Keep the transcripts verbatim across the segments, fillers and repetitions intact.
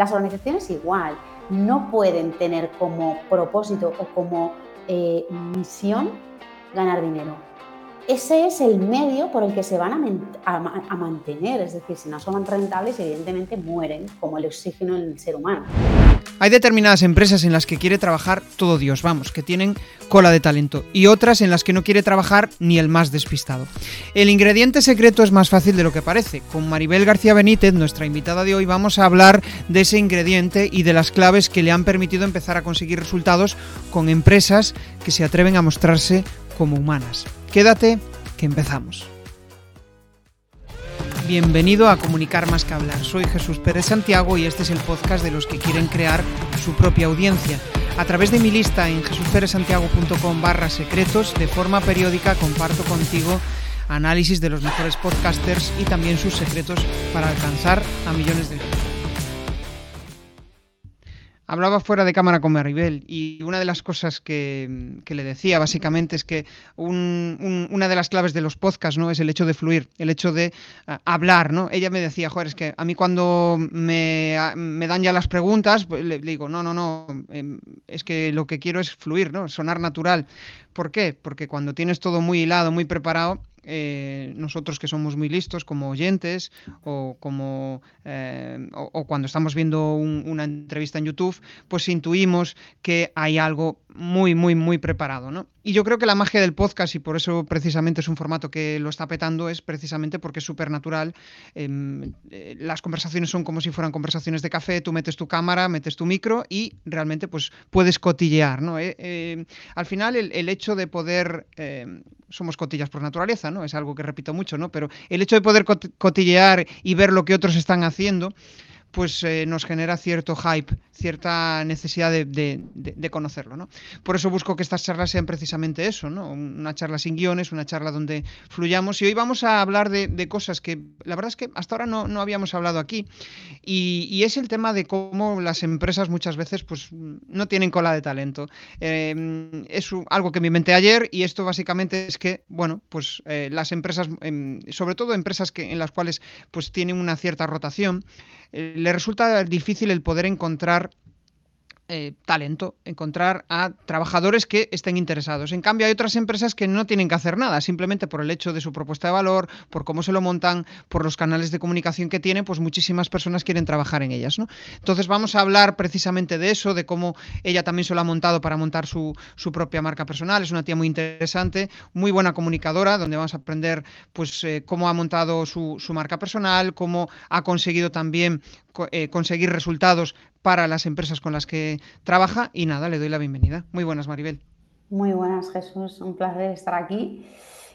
Las organizaciones igual no pueden tener como propósito o como eh, misión ganar dinero. Ese es el medio por el que se van a, man- a, a mantener, es decir, si no son rentables, evidentemente mueren, como el oxígeno en el ser humano. Hay determinadas empresas en las que quiere trabajar todo Dios, vamos, que tienen cola de talento, y otras en las que no quiere trabajar ni el más despistado. El ingrediente secreto es más fácil de lo que parece. Con Maribel García Benítez, nuestra invitada de hoy, vamos a hablar de ese ingrediente y de las claves que le han permitido empezar a conseguir resultados con empresas que se atreven a mostrarse como humanas. Quédate, que empezamos. Bienvenido a Comunicar más que hablar. Soy Jesús Pérez Santiago y este es el podcast de los que quieren crear su propia audiencia. A través de mi lista en jesús perez santiago punto com barra secretos, de forma periódica comparto contigo análisis de los mejores podcasters y también sus secretos para alcanzar a millones de gente. Hablaba fuera de cámara con Maribel y una de las cosas que, que le decía básicamente es que un, un, una de las claves de los podcasts, ¿no?, es el hecho de fluir, el hecho de uh, hablar, ¿no? Ella me decía, joder, es que a mí cuando me, a, me dan ya las preguntas, pues le, le digo, no, no, no, eh, es que lo que quiero es fluir, ¿no?, sonar natural. ¿Por qué? Porque cuando tienes todo muy hilado, muy preparado, Eh, nosotros que somos muy listos como oyentes o como eh, o, o cuando estamos viendo un, una entrevista en YouTube, pues intuimos que hay algo muy, muy, muy preparado, ¿no? Y yo creo que la magia del podcast, y por eso precisamente es un formato que lo está petando, es precisamente porque es súper natural. Eh, eh, las conversaciones son como si fueran conversaciones de café. Tú metes tu cámara, metes tu micro y realmente pues puedes cotillear, ¿no? Eh, eh, al final el, el hecho de poder... Eh, somos cotillas por naturaleza, ¿no? Es algo que repito mucho, ¿no? Pero el hecho de poder cotillear y ver lo que otros están haciendo, pues eh, nos genera cierto hype, cierta necesidad de, de, de conocerlo, ¿no? Por eso busco que estas charlas sean precisamente eso, ¿no? Una charla sin guiones, una charla donde fluyamos. Y hoy vamos a hablar de, de cosas que la verdad es que hasta ahora no, no habíamos hablado aquí. Y, y es el tema de cómo las empresas muchas veces pues no tienen cola de talento. Eh, es algo que me inventé ayer y esto básicamente es que, bueno, pues eh, las empresas, eh, sobre todo empresas que, en las cuales pues tienen una cierta rotación, eh, le resulta difícil el poder encontrar eh, talento, encontrar a trabajadores que estén interesados. En cambio, hay otras empresas que no tienen que hacer nada, simplemente por el hecho de su propuesta de valor, por cómo se lo montan, por los canales de comunicación que tienen, pues muchísimas personas quieren trabajar en ellas, ¿no? Entonces vamos a hablar precisamente de eso, de cómo ella también se lo ha montado para montar su, su propia marca personal. Es una tía muy interesante, muy buena comunicadora, donde vamos a aprender pues eh, cómo ha montado su, su marca personal, cómo ha conseguido también conseguir resultados para las empresas con las que trabaja. Y nada, le doy la bienvenida. Muy buenas, Maribel. Muy buenas, Jesús. Un placer estar aquí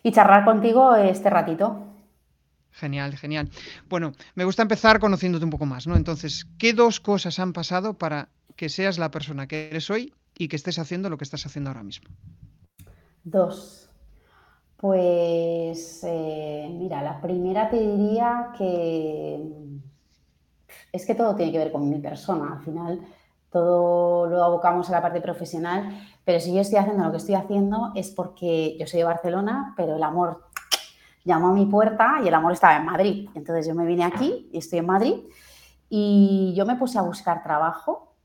y charlar contigo este ratito. Genial, genial. Bueno, me gusta empezar conociéndote un poco más, ¿no? Entonces, ¿qué dos cosas han pasado para que seas la persona que eres hoy y que estés haciendo lo que estás haciendo ahora mismo? Dos. Pues, eh, mira, la primera te diría que... Es que todo tiene que ver con mi persona, al final todo lo abocamos a la parte profesional, pero si yo estoy haciendo lo que estoy haciendo es porque yo soy de Barcelona, pero el amor llamó a mi puerta y el amor estaba en Madrid. Entonces yo me vine aquí y estoy en Madrid y yo me puse a buscar trabajo,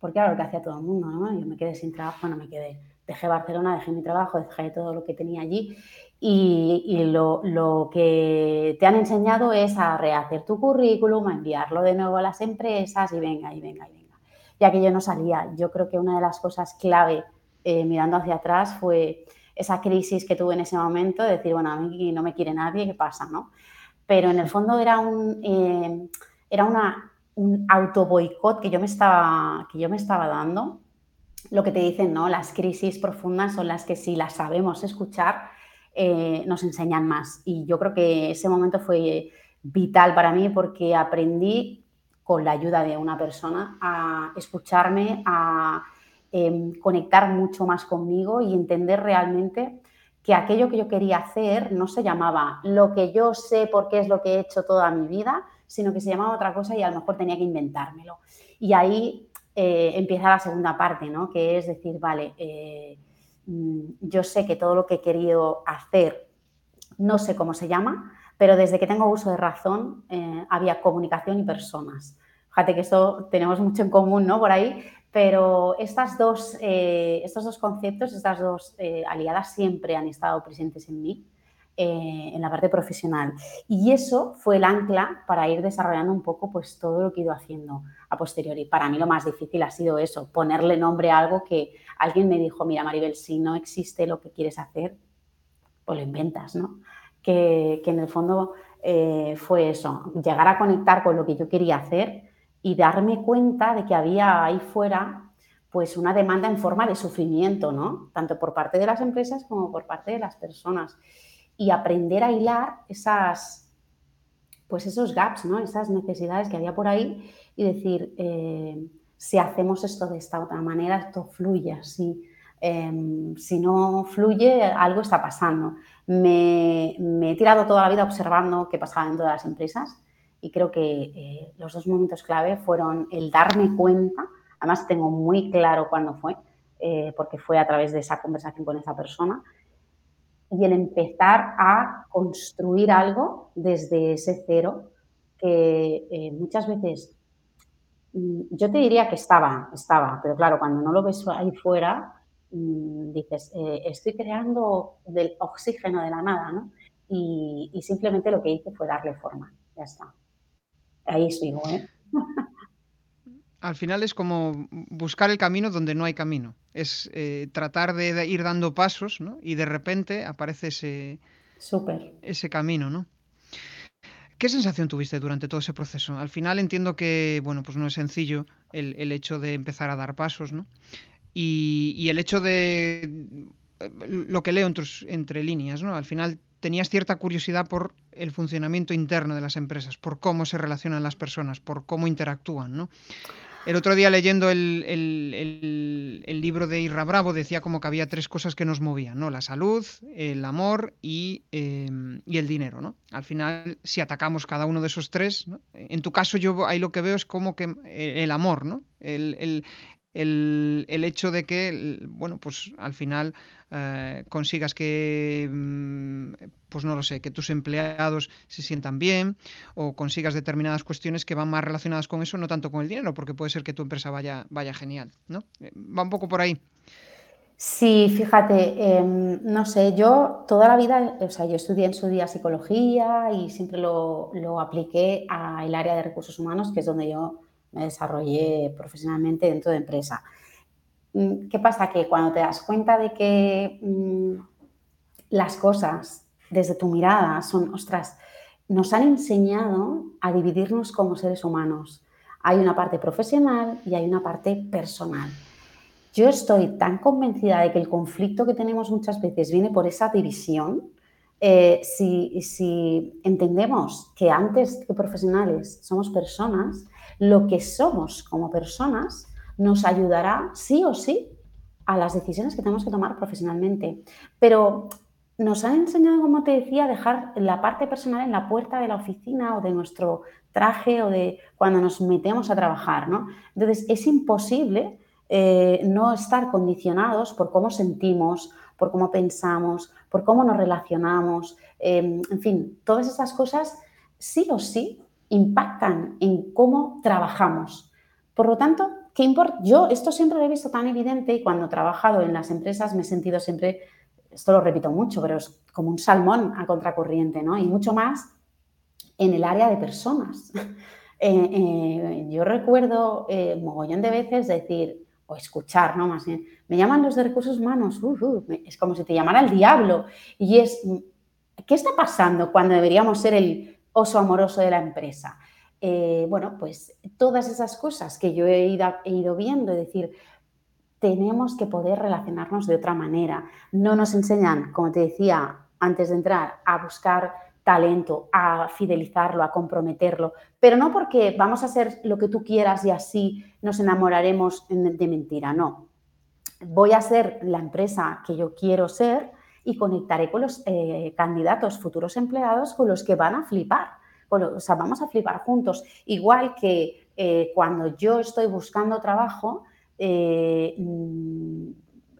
porque era lo que hacía todo el mundo, ¿no? Yo me quedé sin trabajo, no me quedé, dejé Barcelona, dejé mi trabajo, dejé todo lo que tenía allí. Y, y lo, lo que te han enseñado es a rehacer tu currículum, a enviarlo de nuevo a las empresas y venga, y venga, y venga. Ya que yo no salía, yo creo que una de las cosas clave eh, mirando hacia atrás fue esa crisis que tuve en ese momento de decir, bueno, a mí no me quiere nadie, ¿qué pasa, no? Pero en el fondo era un, eh, era una, un autoboicot que yo me estaba, que yo me estaba dando. Lo que te dicen, ¿no? Las crisis profundas son las que si las sabemos escuchar, Eh, nos enseñan más. Y yo creo que ese momento fue vital para mí porque aprendí, con la ayuda de una persona, a escucharme, a eh, conectar mucho más conmigo y entender realmente que aquello que yo quería hacer no se llamaba lo que yo sé porque es lo que he hecho toda mi vida, sino que se llamaba otra cosa y a lo mejor tenía que inventármelo. Y ahí eh, empieza la segunda parte, ¿no? Que es decir, vale... Eh, yo sé que todo lo que he querido hacer, no sé cómo se llama, pero desde que tengo uso de razón eh, había comunicación y personas. Fíjate que esto tenemos mucho en común, ¿no? Por ahí, pero estas dos, eh, estos dos conceptos, estas dos eh, aliadas siempre han estado presentes en mí, eh, en la parte profesional. Y eso fue el ancla para ir desarrollando un poco pues, todo lo que he ido haciendo a posteriori. Para mí lo más difícil ha sido eso, ponerle nombre a algo que alguien me dijo, mira Maribel, si no existe lo que quieres hacer, pues lo inventas, ¿no? Que, que en el fondo eh, fue eso, llegar a conectar con lo que yo quería hacer y darme cuenta de que había ahí fuera pues una demanda en forma de sufrimiento, ¿no? Tanto por parte de las empresas como por parte de las personas. Y aprender a hilar esas, pues esos gaps, ¿no? Esas necesidades que había por ahí y decir, eh, si hacemos esto de esta otra manera, esto fluye así. Eh, si no fluye, algo está pasando. Me, me he tirado toda la vida observando qué pasaba dentro de las empresas. Y creo que eh, los dos momentos clave fueron el darme cuenta, además tengo muy claro cuándo fue, eh, porque fue a través de esa conversación con esa persona, y el empezar a construir algo desde ese cero que eh, muchas veces, yo te diría que estaba, estaba, pero claro, cuando no lo ves ahí fuera, mmm, dices, eh, estoy creando del oxígeno de la nada, ¿no? Y, y simplemente lo que hice fue darle forma, ya está. Ahí sigo, ¿eh? Al final es como buscar el camino donde no hay camino. Es eh, tratar de ir dando pasos, ¿no? Y de repente aparece ese, Súper. ese camino, ¿no? ¿Qué sensación tuviste durante todo ese proceso? Al final entiendo que, bueno, pues no es sencillo el, el hecho de empezar a dar pasos, ¿no? Y, y el hecho de lo que leo entre, entre líneas, ¿no? Al final tenías cierta curiosidad por el funcionamiento interno de las empresas, por cómo se relacionan las personas, por cómo interactúan, ¿no? El otro día leyendo el, el, el, el libro de Irra Bravo decía como que había tres cosas que nos movían, ¿no? La salud, el amor y, eh, y el dinero, ¿no? Al final, si atacamos cada uno de esos tres, ¿no? En tu caso yo ahí lo que veo es como que el amor, ¿no? El... el El, el hecho de que, bueno, pues al final eh, consigas que, pues no lo sé, que tus empleados se sientan bien o consigas determinadas cuestiones que van más relacionadas con eso, no tanto con el dinero, porque puede ser que tu empresa vaya, vaya genial, ¿no? Va un poco por ahí. Sí, fíjate, eh, no sé, yo toda la vida, o sea, yo estudié en su día psicología y siempre lo, lo apliqué al área de recursos humanos, que es donde yo me desarrollé profesionalmente dentro de empresa. ¿Qué pasa? Que cuando te das cuenta de que mmm, las cosas desde tu mirada son, ostras, nos han enseñado a dividirnos como seres humanos. Hay una parte profesional y hay una parte personal. Yo estoy tan convencida de que el conflicto que tenemos muchas veces viene por esa división. Eh, si, si entendemos que antes que profesionales somos personas, lo que somos como personas nos ayudará sí o sí a las decisiones que tenemos que tomar profesionalmente. Pero nos han enseñado, como te decía, a dejar la parte personal en la puerta de la oficina o de nuestro traje o de cuando nos metemos a trabajar, ¿no? Entonces, es imposible eh, no estar condicionados por cómo sentimos, por cómo pensamos, por cómo nos relacionamos. Eh, en fin, todas esas cosas sí o sí impactan en cómo trabajamos. Por lo tanto, ¿qué importa? Yo esto siempre lo he visto tan evidente y cuando he trabajado en las empresas me he sentido siempre, esto lo repito mucho, pero es como un salmón a contracorriente, ¿no? Y mucho más en el área de personas. eh, eh, yo recuerdo eh, mogollón de veces decir, o escuchar, ¿no? Más bien, me llaman los de recursos humanos, uh, uh, es como si te llamara el diablo. Y es, ¿qué está pasando cuando deberíamos ser el oso amoroso de la empresa? Eh, bueno, pues todas esas cosas que yo he ido, he ido viendo, es decir, tenemos que poder relacionarnos de otra manera. No nos enseñan, como te decía antes de entrar, a buscar talento, a fidelizarlo, a comprometerlo, pero no porque vamos a hacer lo que tú quieras y así nos enamoraremos de mentira, no. Voy a ser la empresa que yo quiero ser y conectaré con los eh, candidatos, futuros empleados, con los que van a flipar. Con los, o sea, vamos a flipar juntos. Igual que eh, cuando yo estoy buscando trabajo, eh,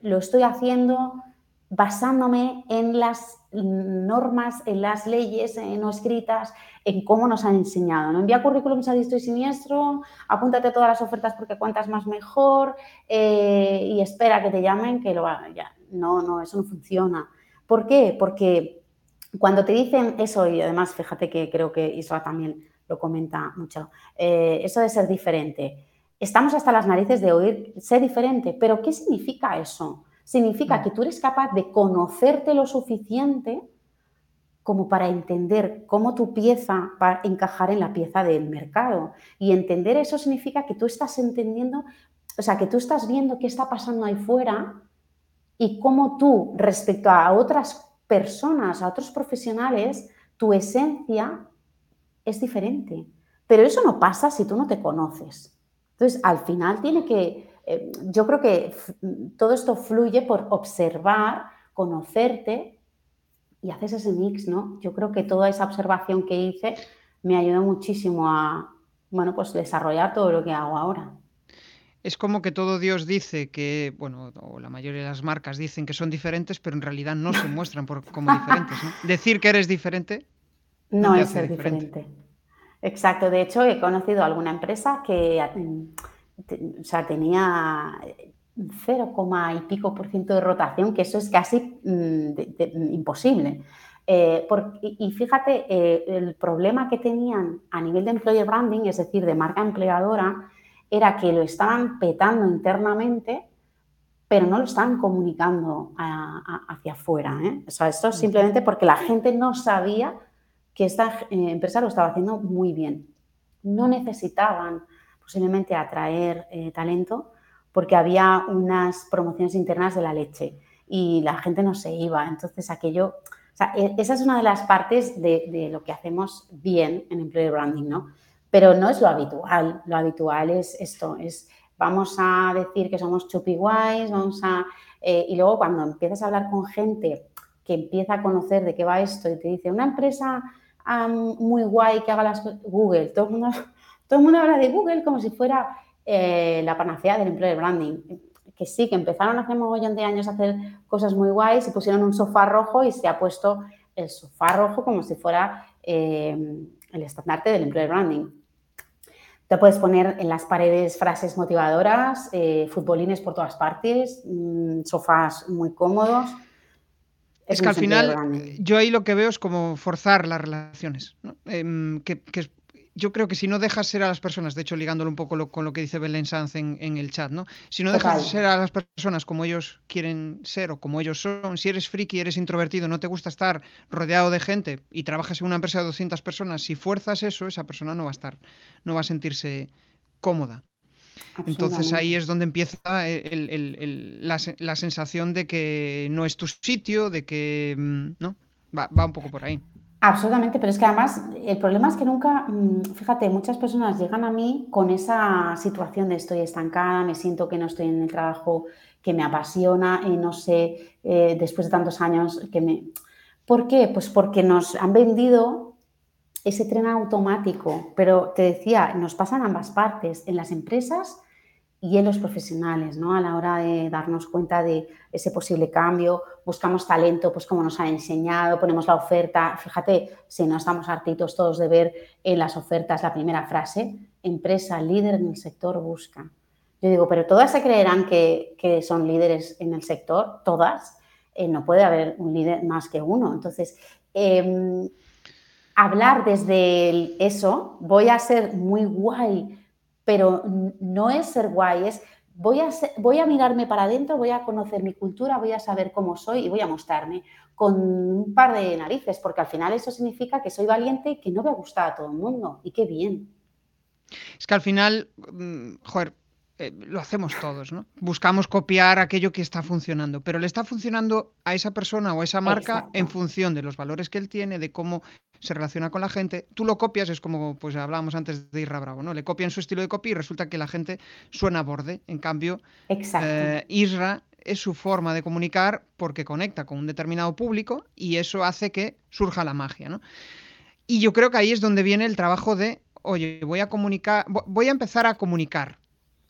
lo estoy haciendo basándome en las normas, en las leyes eh, no escritas, en cómo nos han enseñado, ¿no? Envía currículums a diestro y siniestro, apúntate a todas las ofertas porque cuantas más mejor eh, y espera que te llamen, que lo ya. No, no, eso no funciona. ¿Por qué? Porque cuando te dicen eso, y además fíjate que creo que Isra también lo comenta mucho, eh, eso de ser diferente. Estamos hasta las narices de oír ser diferente, pero ¿qué significa eso? Significa que tú eres capaz de conocerte lo suficiente como para entender cómo tu pieza va a encajar en la pieza del mercado. Y entender eso significa que tú estás entendiendo, o sea, que tú estás viendo qué está pasando ahí fuera y cómo tú, respecto a otras personas, a otros profesionales, tu esencia es diferente. Pero eso no pasa si tú no te conoces. Entonces, al final tiene que... Yo creo que todo esto fluye por observar, conocerte y haces ese mix, ¿no? Yo creo que toda esa observación que hice me ayudó muchísimo a, bueno, pues desarrollar todo lo que hago ahora. Es como que todo Dios dice que, bueno, o la mayoría de las marcas dicen que son diferentes, pero en realidad no se muestran por, como diferentes, ¿no? Decir que eres diferente no, no es ser diferente. diferente. Exacto. De hecho, he conocido alguna empresa que... O sea, tenía cero coma y pico por ciento de rotación, que eso es casi mm, de, de, imposible. Eh, por, y, y fíjate, eh, el problema que tenían a nivel de employer branding, es decir, de marca empleadora, era que lo estaban petando internamente, pero no lo estaban comunicando a, a, hacia afuera, ¿eh? O sea, esto simplemente porque la gente no sabía que esta eh, empresa lo estaba haciendo muy bien. No necesitaban posiblemente atraer eh, talento porque había unas promociones internas de la leche y la gente no se iba. Entonces, aquello... O sea, esa es una de las partes de, de lo que hacemos bien en employer branding, ¿no? Pero no es lo habitual. Lo habitual es esto, es vamos a decir que somos chupi guays, vamos a... Eh, y luego cuando empiezas a hablar con gente que empieza a conocer de qué va esto y te dice una empresa um, muy guay que haga las cosas... Google, todo el mundo... Todo el mundo habla de Google como si fuera eh, la panacea del employer branding. Que sí, que empezaron hace mogollón de años a hacer cosas muy guays y pusieron un sofá rojo y se ha puesto el sofá rojo como si fuera eh, el estandarte del employer branding. Te puedes poner en las paredes frases motivadoras, eh, futbolines por todas partes, mmm, sofás muy cómodos. Es, es que al final yo ahí lo que veo es como forzar las relaciones, ¿no? Eh, que, que Yo creo que si no dejas ser a las personas, de hecho ligándolo un poco lo, con lo que dice Belén Sanz en, en el chat, ¿no? Si no dejas ser a las personas como ellos quieren ser o como ellos son, si eres friki, eres introvertido, no te gusta estar rodeado de gente y trabajas en una empresa de doscientas personas, si fuerzas eso, esa persona no va a estar, no va a sentirse cómoda. Entonces ahí es donde empieza el, el, el, la, la sensación de que no es tu sitio, de que no, va, va un poco por ahí. Absolutamente, pero es que además el problema es que nunca, fíjate, muchas personas llegan a mí con esa situación de estoy estancada, me siento que no estoy en el trabajo que me apasiona, y no sé, eh, después de tantos años que me... ¿Por qué? Pues porque nos han vendido ese tren automático, pero te decía, nos pasan ambas partes, en las empresas y en los profesionales, ¿no? A la hora de darnos cuenta de ese posible cambio, buscamos talento, pues como nos han enseñado, ponemos la oferta. Fíjate, si no estamos hartitos todos de ver en las ofertas la primera frase, empresa líder en el sector busca. Yo digo, pero todas se creerán que, que son líderes en el sector, todas. Eh, no puede haber un líder más que uno. Entonces, eh, hablar desde el, eso, voy a ser muy guay, pero no es ser guay, es voy a, ser, voy a mirarme para adentro, voy a conocer mi cultura, voy a saber cómo soy y voy a mostrarme con un par de narices, porque al final eso significa que soy valiente y que no me gusta a todo el mundo, y qué bien. Es que al final, joder, eh, lo hacemos todos, ¿no? Buscamos copiar aquello que está funcionando, pero le está funcionando a esa persona o a esa marca. Exacto. En función de los valores que él tiene, de cómo se relaciona con la gente, tú lo copias, es como pues hablábamos antes de Irra Bravo, ¿no? Le copian su estilo de copia y resulta que la gente suena a borde. En cambio, eh, Isra es su forma de comunicar porque conecta con un determinado público y eso hace que surja la magia, ¿no? Y yo creo que ahí es donde viene el trabajo de, oye, voy a comunicar, voy a empezar a comunicar,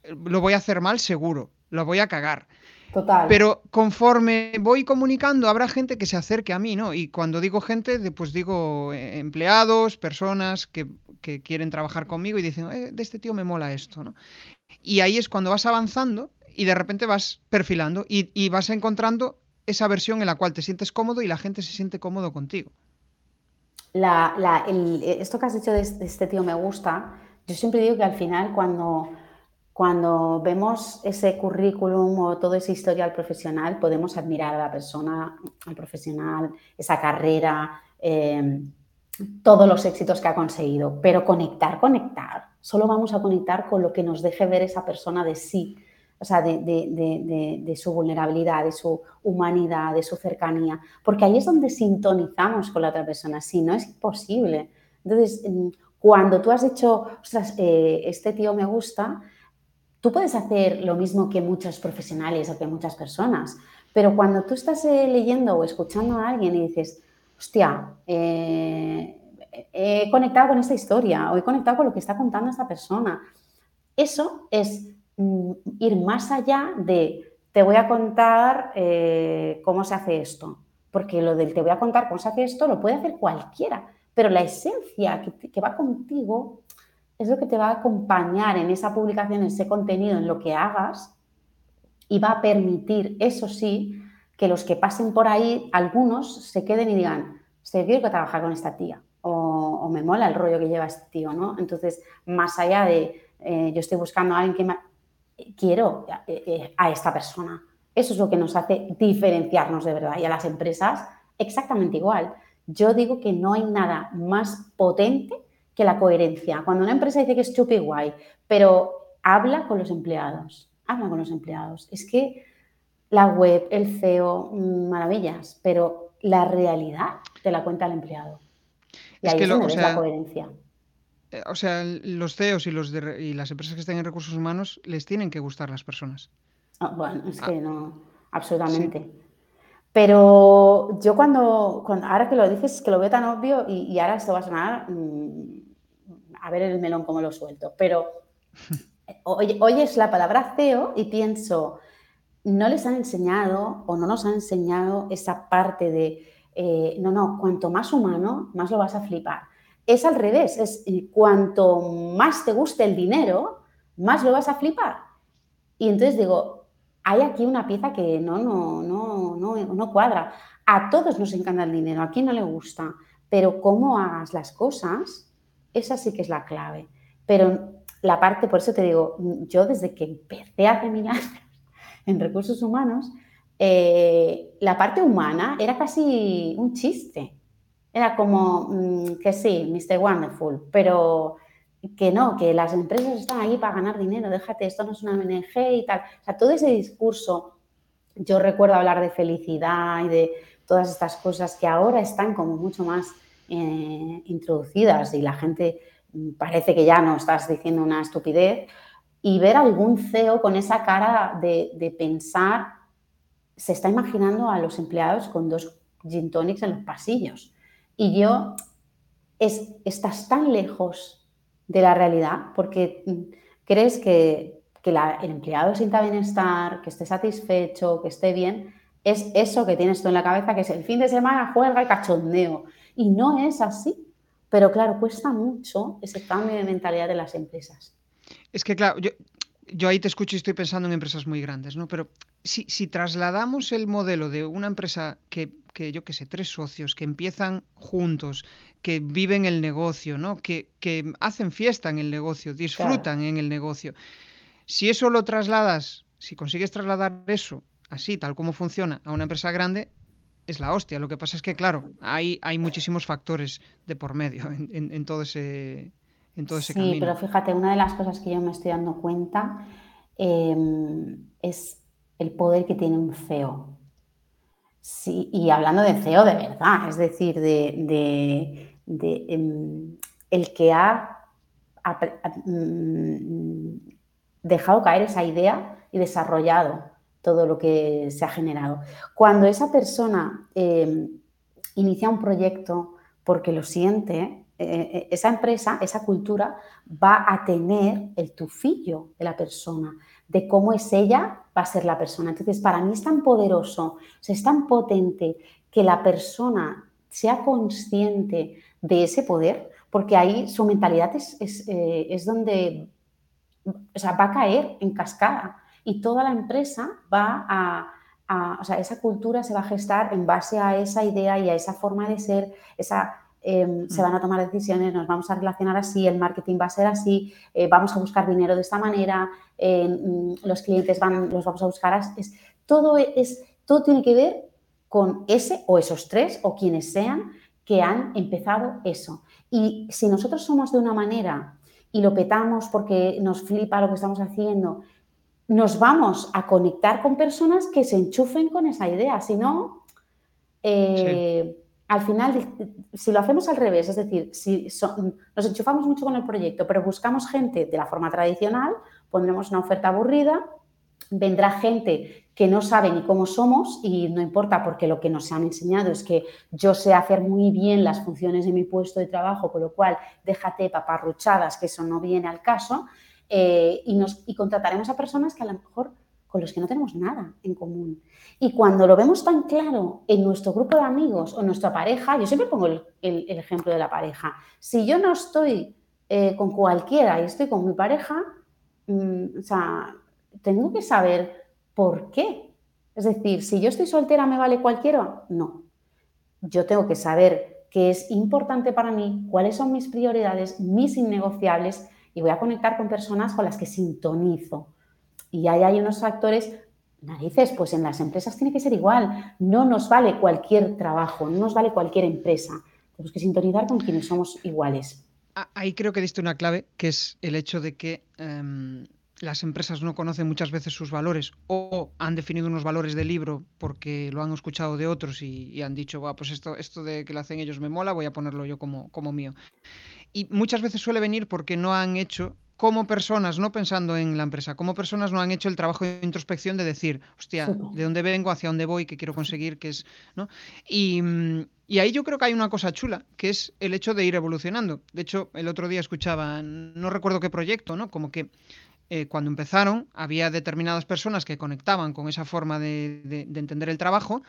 lo voy a hacer mal seguro, lo voy a cagar. Total. Pero conforme voy comunicando, habrá gente que se acerque a mí, ¿no? Y cuando digo gente, pues digo empleados, personas que, que quieren trabajar conmigo y dicen, eh, de este tío me mola esto, ¿no? Y ahí es cuando vas avanzando y de repente vas perfilando y, y vas encontrando esa versión en la cual te sientes cómodo y la gente se siente cómodo contigo. La, la, el, esto que has dicho de este, de este tío me gusta, yo siempre digo que al final cuando... Cuando vemos ese currículum o todo ese historial profesional, podemos admirar a la persona, al profesional, esa carrera, eh, todos los éxitos que ha conseguido. Pero conectar, conectar. Solo vamos a conectar con lo que nos deje ver esa persona de sí, o sea, de, de, de, de, de su vulnerabilidad, de su humanidad, de su cercanía. Porque ahí es donde sintonizamos con la otra persona. Si no, es imposible. Entonces, cuando tú has dicho, ostras, eh, este tío me gusta... Tú puedes hacer lo mismo que muchos profesionales o que muchas personas, pero cuando tú estás eh, leyendo o escuchando a alguien y dices, hostia, eh, he conectado con esta historia o he conectado con lo que está contando esta persona, eso es mm, ir más allá de te voy a contar eh, cómo se hace esto, porque lo del te voy a contar cómo se hace esto lo puede hacer cualquiera, pero la esencia que, que va contigo... es lo que te va a acompañar en esa publicación, en ese contenido, en lo que hagas y va a permitir, eso sí, que los que pasen por ahí, algunos se queden y digan, yo quiero trabajar con esta tía o, o me mola el rollo que lleva este tío, ¿no? Entonces, más allá de eh, yo estoy buscando a alguien que me... quiero eh, eh, a esta persona. Eso es lo que nos hace diferenciarnos de verdad y a las empresas exactamente igual. Yo digo que no hay nada más potente que la coherencia. Cuando una empresa dice que es chupi guay, pero habla con los empleados, habla con los empleados. Es que la web, el C E O, maravillas, pero la realidad te la cuenta el empleado. Y es ahí que lo, es o sea, la coherencia. O sea, los C E Os y, los de, y las empresas que estén en recursos humanos les tienen que gustar las personas. Ah, bueno, es que ah. no, absolutamente. Sí. Pero yo cuando, cuando, ahora que lo dices, que lo veo tan obvio y, y ahora esto va a sonar... Mmm, a ver el melón cómo lo suelto, pero hoy, hoy es la palabra C E O y pienso, no les han enseñado o no nos han enseñado esa parte de, eh, no, no, cuanto más humano, más lo vas a flipar. Es al revés, es cuanto más te guste el dinero, más lo vas a flipar. Y entonces digo, hay aquí una pieza que no, no, no, no, no cuadra. A todos nos encanta el dinero, a quien no le gusta, pero cómo hagas las cosas... Esa sí que es la clave, pero la parte, por eso te digo, yo desde que empecé hace mil años en recursos humanos, eh, la parte humana era casi un chiste, era como mmm, que sí, mister Wonderful, pero que no, que las empresas están ahí para ganar dinero, déjate, esto no es una O N G y tal, o sea, todo ese discurso, yo recuerdo hablar de felicidad y de todas estas cosas que ahora están como mucho más... Eh, introducidas y la gente parece que ya no estás diciendo una estupidez y ver algún C E O con esa cara de, de pensar, se está imaginando a los empleados con dos gin tonics en los pasillos y yo, es, estás tan lejos de la realidad porque crees que, que la, el empleado sienta bienestar, que esté satisfecho, que esté bien, es eso que tienes tú en la cabeza que es el fin de semana, juega y cachondeo. Y no es así, pero claro, cuesta mucho ese cambio de mentalidad de las empresas. Es que claro, yo, yo ahí te escucho y estoy pensando en empresas muy grandes, ¿no? Pero si, si trasladamos el modelo de una empresa que, que, yo qué sé, tres socios que empiezan juntos, que viven el negocio, ¿no? Que, que hacen fiesta en el negocio, disfrutan claro. en el negocio. Si eso lo trasladas, si consigues trasladar eso así, tal como funciona, a una empresa grande... es la hostia. Lo que pasa es que, claro, hay, hay muchísimos factores de por medio en, en, en todo ese, en todo ese sí, camino. Sí, pero fíjate, una de las cosas que yo me estoy dando cuenta eh, es el poder que tiene un C E O. Sí, y hablando de C E O de verdad, es decir, de, de, de eh, el que ha, ha, ha dejado caer esa idea y desarrollado todo lo que se ha generado. Cuando esa persona eh, inicia un proyecto porque lo siente, eh, esa empresa, esa cultura va a tener el tufillo de la persona, de cómo es ella, va a ser la persona. Entonces, para mí es tan poderoso, o sea, es tan potente que la persona sea consciente de ese poder, porque ahí su mentalidad es, es, eh, es donde, o sea, va a caer en cascada y toda la empresa va a, a, o sea, esa cultura se va a gestar en base a esa idea y a esa forma de ser, esa, eh, se van a tomar decisiones, nos vamos a relacionar así, el marketing va a ser así, eh, vamos a buscar dinero de esta manera, eh, los clientes van, los vamos a buscar, es, todo, es, todo tiene que ver con ese o esos tres o quienes sean que han empezado eso. Y si nosotros somos de una manera y lo petamos porque nos flipa lo que estamos haciendo, nos vamos a conectar con personas que se enchufen con esa idea. Si no, eh, sí. al final, si lo hacemos al revés, es decir, si son, nos enchufamos mucho con el proyecto, pero buscamos gente de la forma tradicional, pondremos una oferta aburrida, vendrá gente que no sabe ni cómo somos y no importa porque lo que nos han enseñado es que yo sé hacer muy bien las funciones de mi puesto de trabajo, con lo cual déjate paparruchadas, que eso no viene al caso, eh, y, nos, y contrataremos a personas que a lo mejor con los que no tenemos nada en común. Y cuando lo vemos tan claro en nuestro grupo de amigos o nuestra pareja, yo siempre pongo el, el, el ejemplo de la pareja. Si yo no estoy eh, con cualquiera y estoy con mi pareja, mmm, o sea, tengo que saber por qué. Es decir, si yo estoy soltera, ¿me vale cualquiera? No. Yo tengo que saber qué es importante para mí, cuáles son mis prioridades, mis innegociables, y voy a conectar con personas con las que sintonizo. Y ahí hay unos factores, narices, pues en las empresas tiene que ser igual. No nos vale cualquier trabajo, no nos vale cualquier empresa. Tenemos que sintonizar con quienes somos iguales. Ahí creo que diste una clave, que es el hecho de que... Um... las empresas no conocen muchas veces sus valores o han definido unos valores de libro porque lo han escuchado de otros y, y han dicho, va, pues esto, esto de que lo hacen ellos me mola, voy a ponerlo yo como, como mío. Y muchas veces suele venir porque no han hecho, como personas, no pensando en la empresa, como personas no han hecho el trabajo de introspección de decir, hostia, ¿de dónde vengo, hacia dónde voy, qué quiero conseguir, qué es, ¿no? Y, y ahí yo creo que hay una cosa chula, que es el hecho de ir evolucionando. De hecho, el otro día escuchaba, no recuerdo qué proyecto, ¿no? Como que Eh, cuando empezaron, había determinadas personas que conectaban con esa forma de, de, de entender el trabajo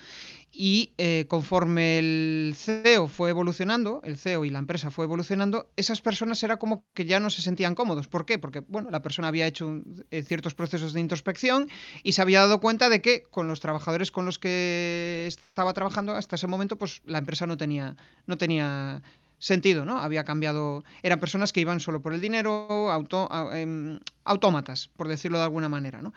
y eh, conforme el C E O fue evolucionando, el C E O y la empresa fue evolucionando, esas personas era como que ya no se sentían cómodos. ¿Por qué? Porque bueno, la persona había hecho eh, ciertos procesos de introspección y se había dado cuenta de que con los trabajadores con los que estaba trabajando hasta ese momento, pues la empresa no tenía... no tenía sentido, ¿no? Había cambiado, eran personas que iban solo por el dinero, auto, eh, autómatas, por decirlo de alguna manera, ¿no?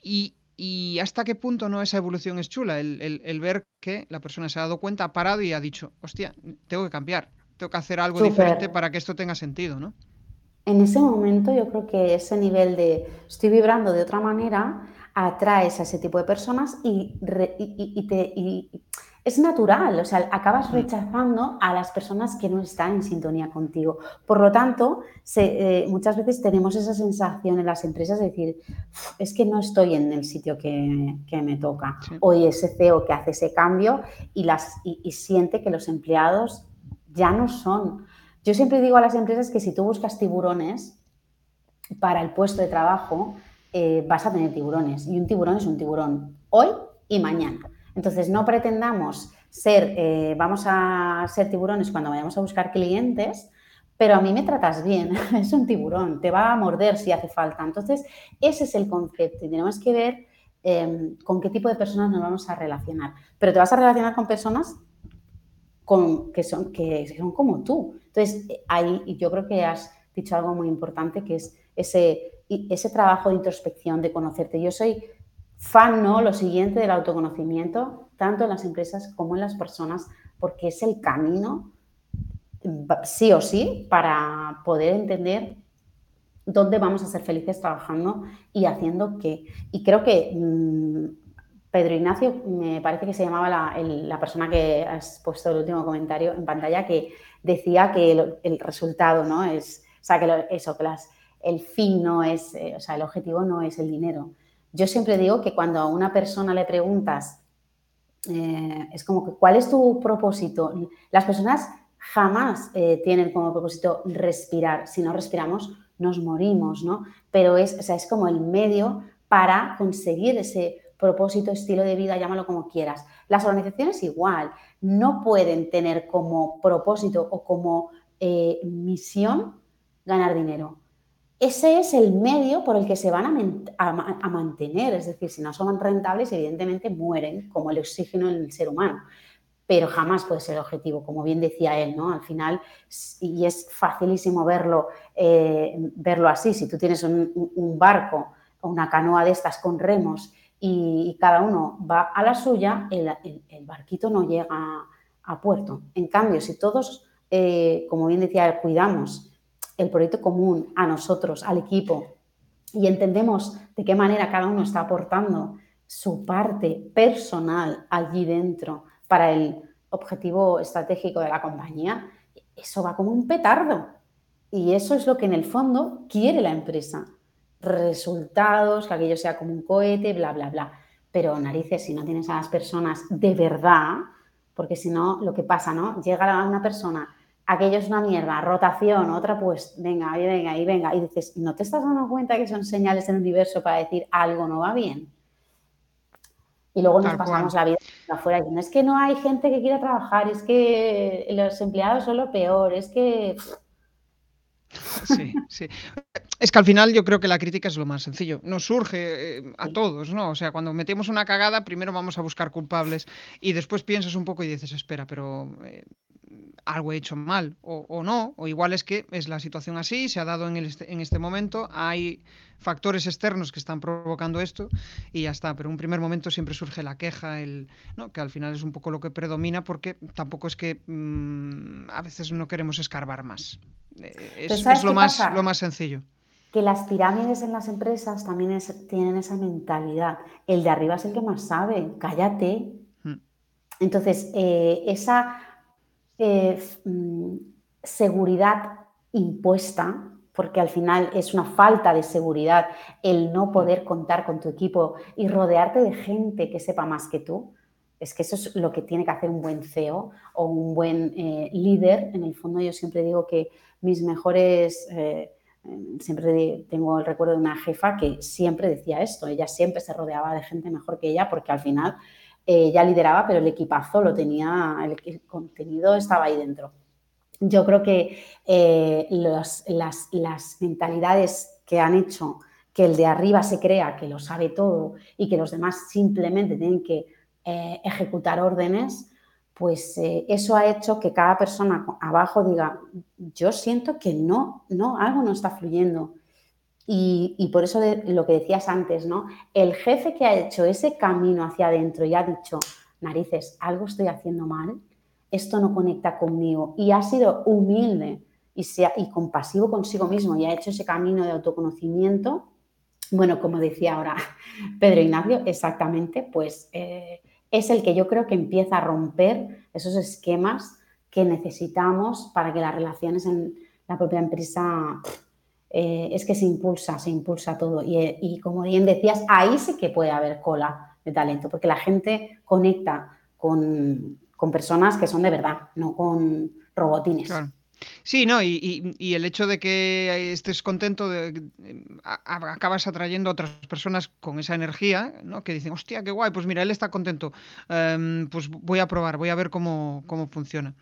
Y, y hasta qué punto, ¿no? Esa evolución es chula, el, el, el ver que la persona se ha dado cuenta, ha parado y ha dicho, hostia, tengo que cambiar, tengo que hacer algo Super. diferente para que esto tenga sentido, ¿no? En ese momento yo creo que ese nivel de estoy vibrando de otra manera, atraes a ese tipo de personas y, re, y, y, y te... Y, es natural, o sea, acabas rechazando a las personas que no están en sintonía contigo. Por lo tanto, se, eh, muchas veces tenemos esa sensación en las empresas de decir, es que no estoy en el sitio que, que me toca. Sí. Hoy ese C E O que hace ese cambio y, las, y, y siente que los empleados ya no son. Yo siempre digo a las empresas que si tú buscas tiburones para el puesto de trabajo, eh, vas a tener tiburones. Y un tiburón es un tiburón hoy y mañana. Entonces, no pretendamos ser, eh, vamos a ser tiburones cuando vayamos a buscar clientes, pero a mí me tratas bien, es un tiburón, te va a morder si hace falta. Entonces, ese es el concepto y tenemos que ver eh, con qué tipo de personas nos vamos a relacionar. Pero te vas a relacionar con personas con, que, son, que son como tú. Entonces, ahí yo creo que has dicho algo muy importante, que es ese, ese trabajo de introspección, de conocerte. Yo soy... fan, ¿no? Lo siguiente del autoconocimiento, tanto en las empresas como en las personas, porque es el camino, sí o sí, para poder entender dónde vamos a ser felices trabajando y haciendo qué. Y creo que mmm, Pedro Ignacio, me parece que se llamaba la, el, la persona que has puesto el último comentario en pantalla, que decía que el, el resultado, ¿no? Es, o sea, que lo, eso, que las, el fin no es, eh, o sea, el objetivo no es el dinero. Yo siempre digo que cuando a una persona le preguntas, eh, es como que, ¿cuál es tu propósito? Las personas jamás eh, tienen como propósito respirar. Si no respiramos, nos morimos, ¿no? Pero es, o sea, es como el medio para conseguir ese propósito, estilo de vida, llámalo como quieras. Las organizaciones igual, no pueden tener como propósito o como eh, misión ganar dinero. Ese es el medio por el que se van a, a, a mantener, es decir, si no son rentables, evidentemente mueren, como el oxígeno en el ser humano, pero jamás puede ser el objetivo, como bien decía él, ¿no? Al final, y es facilísimo verlo, eh, verlo así, si tú tienes un, un barco o una canoa de estas con remos y cada uno va a la suya, el, el, el barquito no llega a, a puerto. En cambio, si todos, eh, como bien decía, cuidamos el proyecto común, a nosotros, al equipo, y entendemos de qué manera cada uno está aportando su parte personal allí dentro para el objetivo estratégico de la compañía, eso va como un petardo. Y eso es lo que en el fondo quiere la empresa. Resultados, que aquello sea como un cohete, bla, bla, bla. Pero narices, si no tienes a las personas de verdad, porque si no, lo que pasa, ¿no? Llega una persona, aquello es una mierda, rotación, otra pues venga, y venga, y venga. Y dices, ¿no te estás dando cuenta que son señales del universo para decir algo no va bien? Y luego nos pasamos la vida afuera diciendo, es que no hay gente que quiera trabajar, es que los empleados son lo peor, es que... Sí, sí. Es que al final yo creo que la crítica es lo más sencillo. Nos surge eh, a todos, ¿no? O sea, cuando metemos una cagada, primero vamos a buscar culpables y después piensas un poco y dices, espera, pero... Eh... algo he hecho mal o, o no, o igual es que es la situación así, se ha dado en, el, en este momento, hay factores externos que están provocando esto y ya está, pero en un primer momento siempre surge la queja, el no, que al final es un poco lo que predomina porque tampoco es que mmm, a veces no queremos escarbar más, es, es lo, más, lo más sencillo. Que las pirámides en las empresas también es, tienen esa mentalidad, el de arriba es el que más sabe, cállate. Hmm. Entonces, eh, esa... Eh, mm, seguridad impuesta, porque al final es una falta de seguridad el no poder contar con tu equipo y rodearte de gente que sepa más que tú. Es que eso es lo que tiene que hacer un buen C E O o un buen eh, líder. En el fondo yo siempre digo que mis mejores, eh, siempre tengo el recuerdo de una jefa que siempre decía esto, ella siempre se rodeaba de gente mejor que ella porque al final... Eh, ya lideraba, pero el equipazo lo tenía, el, el contenido estaba ahí dentro. Yo creo que eh, los, las, las mentalidades que han hecho que el de arriba se crea, que lo sabe todo y que los demás simplemente tienen que eh, ejecutar órdenes, pues eh, eso ha hecho que cada persona abajo diga, yo siento que no, no, algo no está fluyendo. Y, y por eso de lo que decías antes, ¿no? El jefe que ha hecho ese camino hacia adentro y ha dicho, narices, algo estoy haciendo mal, esto no conecta conmigo. Y ha sido humilde y, sea, y compasivo consigo mismo y ha hecho ese camino de autoconocimiento. Bueno, como decía ahora Pedro Ignacio, exactamente, pues eh, es el que yo creo que empieza a romper esos esquemas que necesitamos para que las relaciones en la propia empresa... Eh, es que se impulsa, se impulsa todo y, y como bien decías, ahí sí que puede haber cola de talento porque la gente conecta con, con personas que son de verdad, no con robotines. Claro. Sí, no, y, y, y el hecho de que estés contento, de, a, a, acabas atrayendo a otras personas con esa energía, ¿no? Que dicen, hostia, qué guay, pues mira, él está contento, um, pues voy a probar, voy a ver cómo, cómo funciona.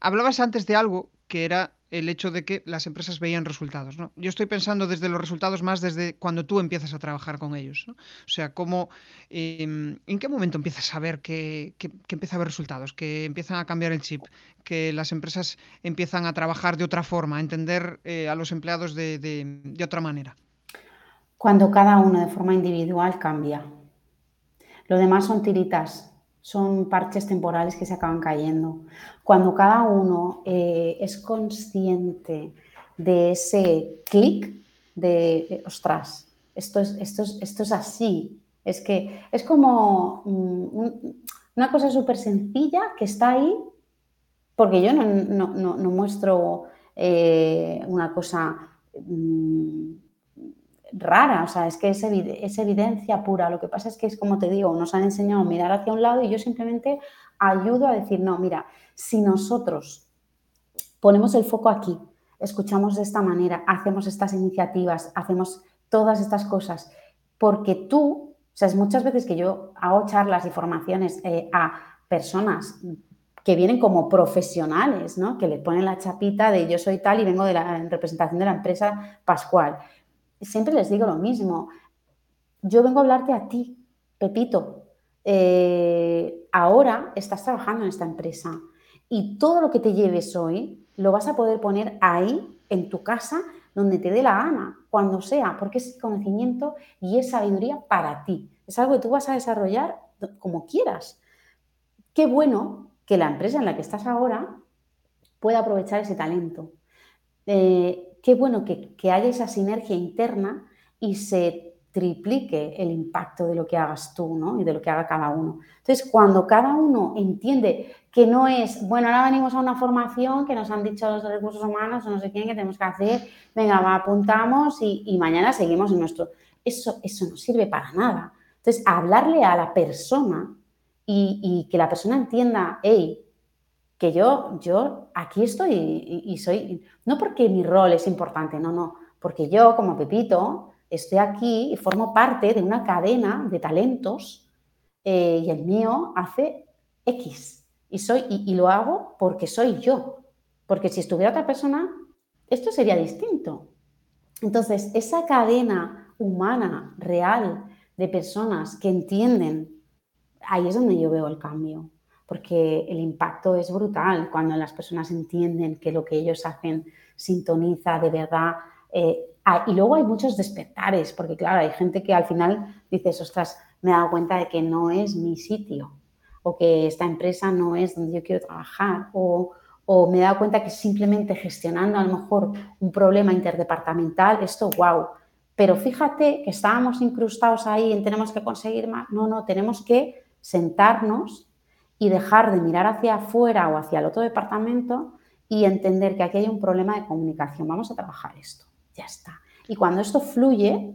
Hablabas antes de algo que era el hecho de que las empresas veían resultados, ¿no? Yo estoy pensando desde los resultados más desde cuando tú empiezas a trabajar con ellos, ¿no? O sea, cómo, eh, ¿en qué momento empiezas a ver que, que, que empieza a haber resultados, que empiezan a cambiar el chip, que las empresas empiezan a trabajar de otra forma, a entender eh, a los empleados de, de, de otra manera? Cuando cada uno de forma individual cambia. Lo demás son tiritas. Son parches temporales que se acaban cayendo. Cuando cada uno eh, es consciente de ese clic de, ostras, esto es, esto es, esto es así. Es que es como mm, una cosa súper sencilla que está ahí, porque yo no, no, no, no muestro eh, una cosa mm, rara, o sea, es que es, evid- es evidencia pura. Lo que pasa es que es como te digo, nos han enseñado a mirar hacia un lado y yo simplemente ayudo a decir, no, mira, si nosotros ponemos el foco aquí, escuchamos de esta manera, hacemos estas iniciativas, hacemos todas estas cosas, porque tú, o sea, es muchas veces que yo hago charlas y formaciones eh, a personas que vienen como profesionales, ¿no? Que le ponen la chapita de yo soy tal y vengo de la en representación de la empresa Pascual. Siempre les digo lo mismo. Yo vengo a hablarte a ti, Pepito. Eh, ahora estás trabajando en esta empresa y todo lo que te lleves hoy lo vas a poder poner ahí, en tu casa, donde te dé la gana, cuando sea, porque es conocimiento y es sabiduría para ti. Es algo que tú vas a desarrollar como quieras. Qué bueno que la empresa en la que estás ahora pueda aprovechar ese talento. Eh, qué bueno que, que haya esa sinergia interna y se triplique el impacto de lo que hagas tú, ¿no? Y de lo que haga cada uno. Entonces, cuando cada uno entiende que no es, bueno, ahora venimos a una formación que nos han dicho los recursos humanos o no sé quién que tenemos que hacer, venga, va, apuntamos y, y mañana seguimos en nuestro... Eso, eso no sirve para nada. Entonces, hablarle a la persona... Y, y que la persona entienda, hey, que yo, yo aquí estoy y, y soy... No porque mi rol es importante, no, no. Porque yo, como Pepito, estoy aquí y formo parte de una cadena de talentos eh, y el mío hace X. Y, soy, y, y lo hago porque soy yo. Porque si estuviera otra persona, esto sería distinto. Entonces, esa cadena humana, real, de personas que entienden... Ahí es donde yo veo el cambio, porque el impacto es brutal cuando las personas entienden que lo que ellos hacen sintoniza de verdad. Eh, y luego hay muchos despertares, porque claro, hay gente que al final dices, ostras, me he dado cuenta de que no es mi sitio, o que esta empresa no es donde yo quiero trabajar, o, o me he dado cuenta que simplemente gestionando a lo mejor un problema interdepartamental, esto, wow. Pero fíjate que estábamos incrustados ahí en tenemos que conseguir más. No, no, tenemos que sentarnos y dejar de mirar hacia afuera o hacia el otro departamento y entender que aquí hay un problema de comunicación. Vamos a trabajar esto, ya está. Y cuando esto fluye,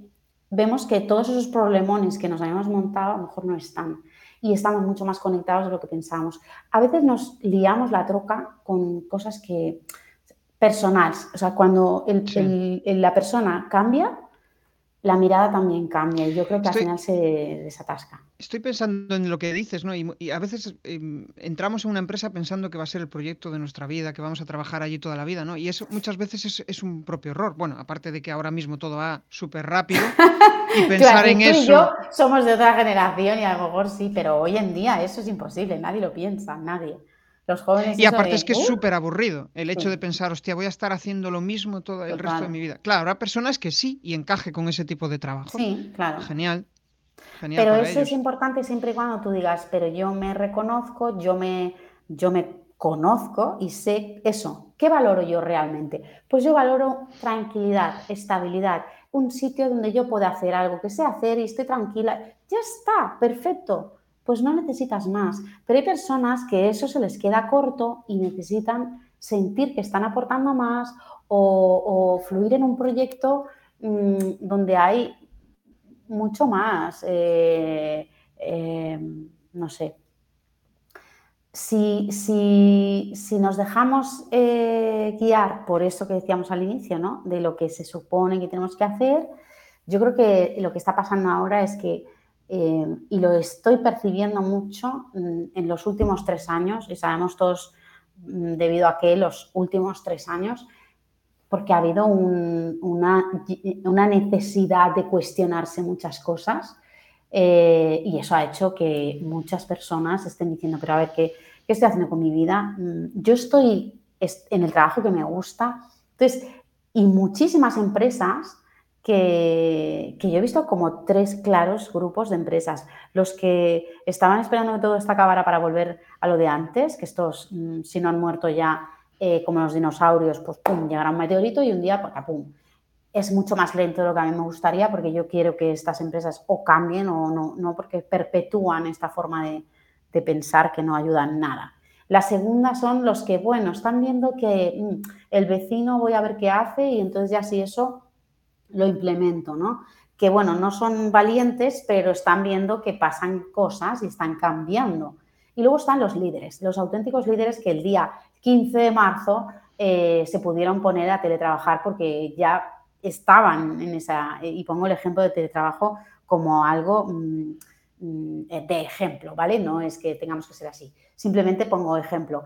vemos que todos esos problemones que nos habíamos montado a lo mejor no están y estamos mucho más conectados de lo que pensábamos. A veces nos liamos la troca con cosas que personales. O sea, cuando el, sí. el, la persona cambia, la mirada también cambia y yo creo que estoy, al final se desatasca. Estoy pensando en lo que dices, ¿no? Y, y a veces eh, entramos en una empresa pensando que va a ser el proyecto de nuestra vida, que vamos a trabajar allí toda la vida, ¿no? Y eso muchas veces es, es un propio error. Bueno, aparte de que ahora mismo todo va súper rápido y pensar claro, en tú eso... Y yo somos de otra generación y a lo mejor sí, pero hoy en día eso es imposible, nadie lo piensa, nadie. Los jóvenes y aparte de, es que es uh, súper aburrido el hecho sí. de pensar, hostia, voy a estar haciendo lo mismo todo el Total. resto de mi vida. Claro, habrá personas que sí y encaje con ese tipo de trabajo. Sí, claro. Genial. Genial pero eso ellos. Es importante siempre y cuando tú digas, pero yo me reconozco, yo me, yo me conozco y sé eso. ¿Qué valoro yo realmente? Pues yo valoro tranquilidad, estabilidad, un sitio donde yo pueda hacer algo que sé hacer y estoy tranquila. Ya está, perfecto. Pues no necesitas más. Pero hay personas que eso se les queda corto y necesitan sentir que están aportando más o, o fluir en un proyecto mmm, donde hay mucho más, eh, eh, no sé. Si, si, si nos dejamos eh, guiar por eso que decíamos al inicio, ¿no? De lo que se supone que tenemos que hacer, yo creo que lo que está pasando ahora es que Eh, y lo estoy percibiendo mucho en los últimos tres años y sabemos todos debido a que los últimos tres años porque ha habido un, una, una necesidad de cuestionarse muchas cosas eh, y eso ha hecho que muchas personas estén diciendo pero a ver, ¿qué, qué estoy haciendo con mi vida? Yo estoy en el trabajo que me gusta. Entonces, y muchísimas empresas Que, que yo he visto como tres claros grupos de empresas. Los que estaban esperando que todo esto acabara para volver a lo de antes, que estos, si no han muerto ya, eh, como los dinosaurios, pues pum, llegará un meteorito y un día, pues, pum. Es mucho más lento de lo que a mí me gustaría porque yo quiero que estas empresas o cambien o no, no porque perpetúan esta forma de, de pensar que no ayudan nada. La segunda son los que, bueno, están viendo que mmm, el vecino voy a ver qué hace y entonces ya si eso... lo implemento, ¿no? Que, bueno, no son valientes, pero están viendo que pasan cosas y están cambiando. Y luego están los líderes, los auténticos líderes que el día quince de marzo eh, se pudieran poner a teletrabajar porque ya estaban en esa, y pongo el ejemplo de teletrabajo como algo mmm, de ejemplo, ¿vale? No es que tengamos que ser así, simplemente pongo ejemplo.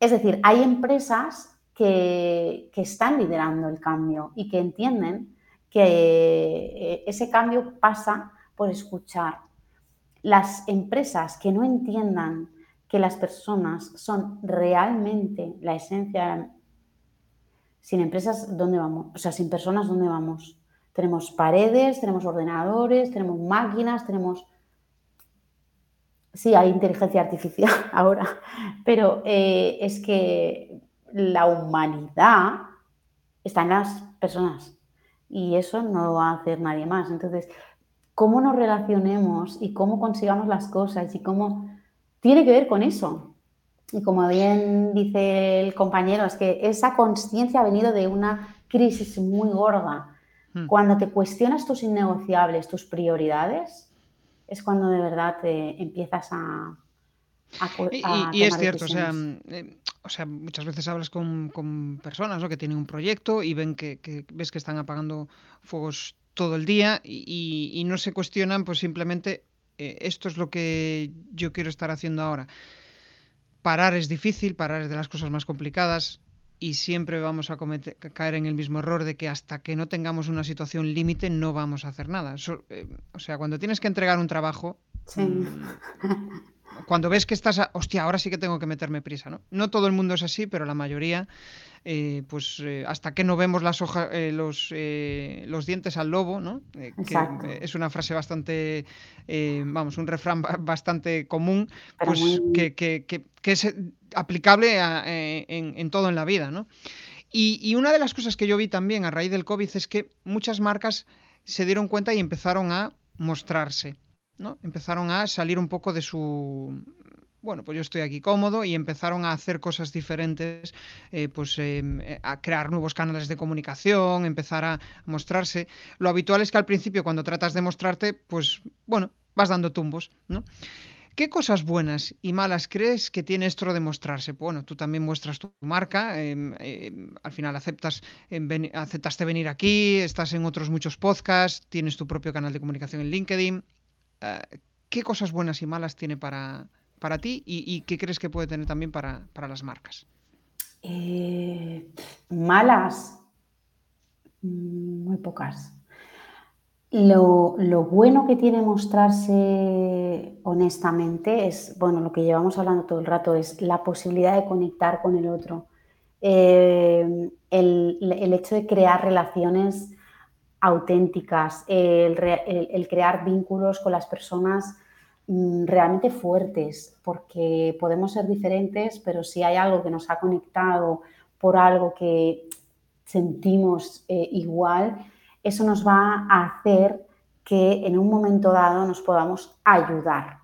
Es decir, hay empresas que, que están liderando el cambio y que entienden que ese cambio pasa por escuchar. Las empresas que no entiendan que las personas son realmente la esencia. Sin empresas, ¿dónde vamos? O sea, sin personas, ¿dónde vamos? Tenemos paredes, tenemos ordenadores, tenemos máquinas, tenemos... Sí, hay inteligencia artificial ahora, pero eh, es que la humanidad está en las personas y eso no lo va a hacer nadie más. Entonces, cómo nos relacionemos y cómo consigamos las cosas y cómo... Tiene que ver con eso. Y como bien dice el compañero, es que esa consciencia ha venido de una crisis muy gorda. Mm. Cuando te cuestionas tus innegociables, tus prioridades... es cuando de verdad te empiezas a... a, a y, y es cierto, o sea, eh, o sea, muchas veces hablas con, con personas, ¿no?, que tienen un proyecto y ven que, que ves que están apagando fuegos todo el día y, y, y no se cuestionan, pues simplemente eh, esto es lo que yo quiero estar haciendo ahora. Parar es difícil, parar es de las cosas más complicadas y siempre vamos a cometer, caer en el mismo error de que hasta que no tengamos una situación límite no vamos a hacer nada. So, eh, o sea, cuando tienes que entregar un trabajo, sí. mmm, cuando ves que estás, a, hostia, ahora sí que tengo que meterme prisa, ¿no? No todo el mundo es así, pero la mayoría, eh, pues eh, hasta que no vemos las hojas, eh, los, eh, los dientes al lobo, ¿no? Eh, que es una frase bastante, eh, vamos, un refrán bastante común, pues muy... que, que, que, que es... aplicable a, eh, en, en todo en la vida, ¿no? Y, y una de las cosas que yo vi también a raíz del COVID es que muchas marcas se dieron cuenta y empezaron a mostrarse, ¿no? Empezaron a salir un poco de su... bueno, pues yo estoy aquí cómodo y empezaron a hacer cosas diferentes, eh, pues eh, a crear nuevos canales de comunicación, empezar a mostrarse. Lo habitual es que al principio cuando tratas de mostrarte, pues bueno, vas dando tumbos, ¿no? ¿Qué cosas buenas y malas crees que tiene esto de mostrarse? Bueno, tú también muestras tu marca, eh, eh, al final aceptas, eh, ven, aceptaste venir aquí, estás en otros muchos podcasts, tienes tu propio canal de comunicación en LinkedIn. Uh, ¿Qué cosas buenas y malas tiene para, para ti y, y qué crees que puede tener también para, para las marcas? Eh, malas, muy pocas. Lo, lo bueno que tiene mostrarse honestamente es, bueno, lo que llevamos hablando todo el rato, es la posibilidad de conectar con el otro. Eh, el, el hecho de crear relaciones auténticas, el, el, el crear vínculos con las personas realmente fuertes, porque podemos ser diferentes, pero si hay algo que nos ha conectado por algo que sentimos eh, igual... eso nos va a hacer que en un momento dado nos podamos ayudar.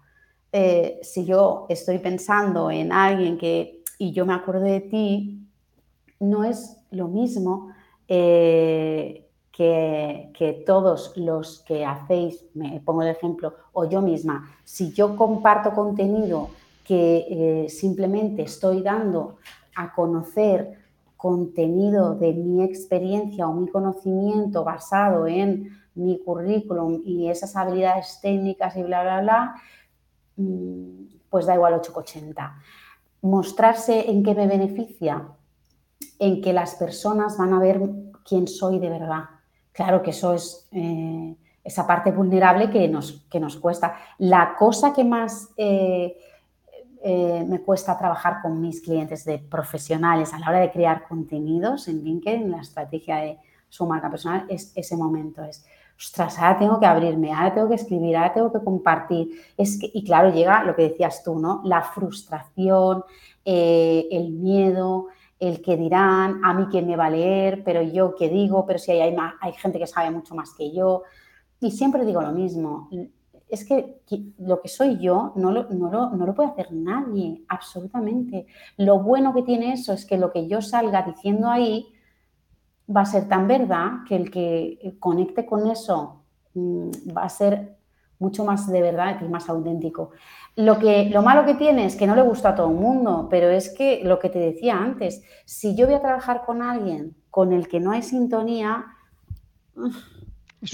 Eh, si yo estoy pensando en alguien que, y yo me acuerdo de ti, no es lo mismo eh, que, que todos los que hacéis, me pongo el ejemplo, o yo misma. Si yo comparto contenido que eh, simplemente estoy dando a conocer contenido de mi experiencia o mi conocimiento basado en mi currículum y esas habilidades técnicas y bla, bla, bla, pues da igual ocho ochenta. ¿Mostrarse en qué me beneficia? En que las personas van a ver quién soy de verdad. Claro que eso es eh, esa parte vulnerable que nos, que nos cuesta. La cosa que más... Eh, Eh, me cuesta trabajar con mis clientes de profesionales a la hora de crear contenidos en LinkedIn, en la estrategia de su marca personal, es ese momento. Es, ostras, ahora tengo que abrirme, ahora tengo que escribir, ahora tengo que compartir. Es que, y claro, llega lo que decías tú, ¿no? La frustración, eh, el miedo, el que dirán, a mí quién me va a leer, pero yo qué digo, pero si hay, hay, más, hay gente que sabe mucho más que yo. Y siempre digo lo mismo. Es que lo que soy yo no lo, no, lo, no lo puede hacer nadie, absolutamente. Lo bueno que tiene eso es que lo que yo salga diciendo ahí va a ser tan verdad que el que conecte con eso va a ser mucho más de verdad y más auténtico. Lo que, lo malo que tiene es que no le gusta a todo el mundo, pero es que lo que te decía antes, si yo voy a trabajar con alguien con el que no hay sintonía,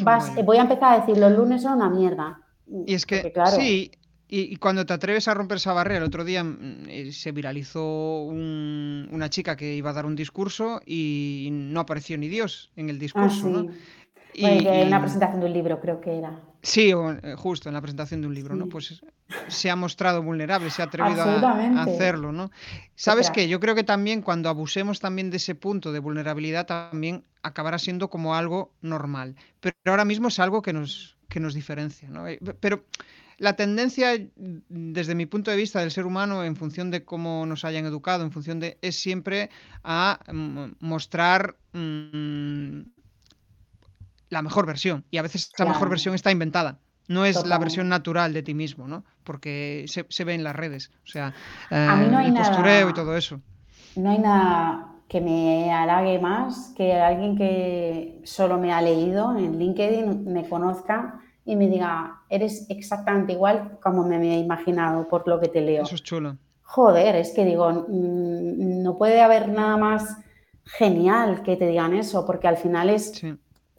vas, voy a empezar a decir, los lunes son una mierda. Y es que, porque, claro, sí, y, y cuando te atreves a romper esa barrera, el otro día eh, se viralizó un, una chica que iba a dar un discurso y no apareció ni Dios en el discurso, ah, sí, ¿no? Y, bueno, en la presentación de un libro creo que era. Sí, o, justo en la presentación de un libro, sí, ¿no? Pues se ha mostrado vulnerable, se ha atrevido a, a hacerlo, ¿no? ¿Sabes qué? Yo creo que también cuando abusemos también de ese punto de vulnerabilidad también acabará siendo como algo normal. Pero ahora mismo es algo que nos, que nos diferencia, ¿no? Pero la tendencia, desde mi punto de vista, del ser humano, en función de cómo nos hayan educado, en función de, es siempre a mm, mostrar... Mm, la mejor versión, y a veces la, claro, mejor versión está inventada, no es, totalmente, la versión natural de ti mismo, ¿no? Porque se, se ve en las redes, o sea, eh, no el postureo nada, y todo eso. No hay nada que me halague más que alguien que solo me ha leído en LinkedIn, me conozca y me diga, eres exactamente igual como me había imaginado por lo que te leo. Eso es chulo. Joder, es que digo, no puede haber nada más genial que te digan eso, porque al final es... Sí.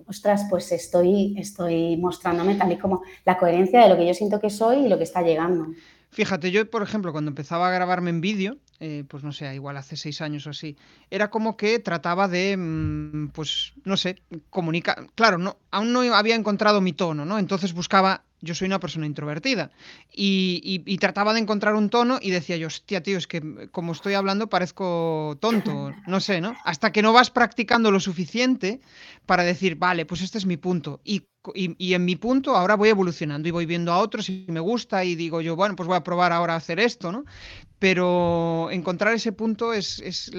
Ostras, pues estoy, estoy mostrándome tal y como la coherencia de lo que yo siento que soy y lo que está llegando. Fíjate, yo, por ejemplo, cuando empezaba a grabarme en vídeo, eh, pues no sé, igual hace seis años o así, era como que trataba de, pues, no sé, comunicar. Claro, no, aún no había encontrado mi tono, ¿no? Entonces buscaba... Yo soy una persona introvertida y, y, y trataba de encontrar un tono y decía yo, hostia, tío, es que como estoy hablando parezco tonto, no sé, ¿no? Hasta que no vas practicando lo suficiente para decir, vale, pues este es mi punto y, y, y en mi punto ahora voy evolucionando y voy viendo a otros y me gusta y digo yo, bueno, pues voy a probar ahora a hacer esto, ¿no? Pero encontrar ese punto es, es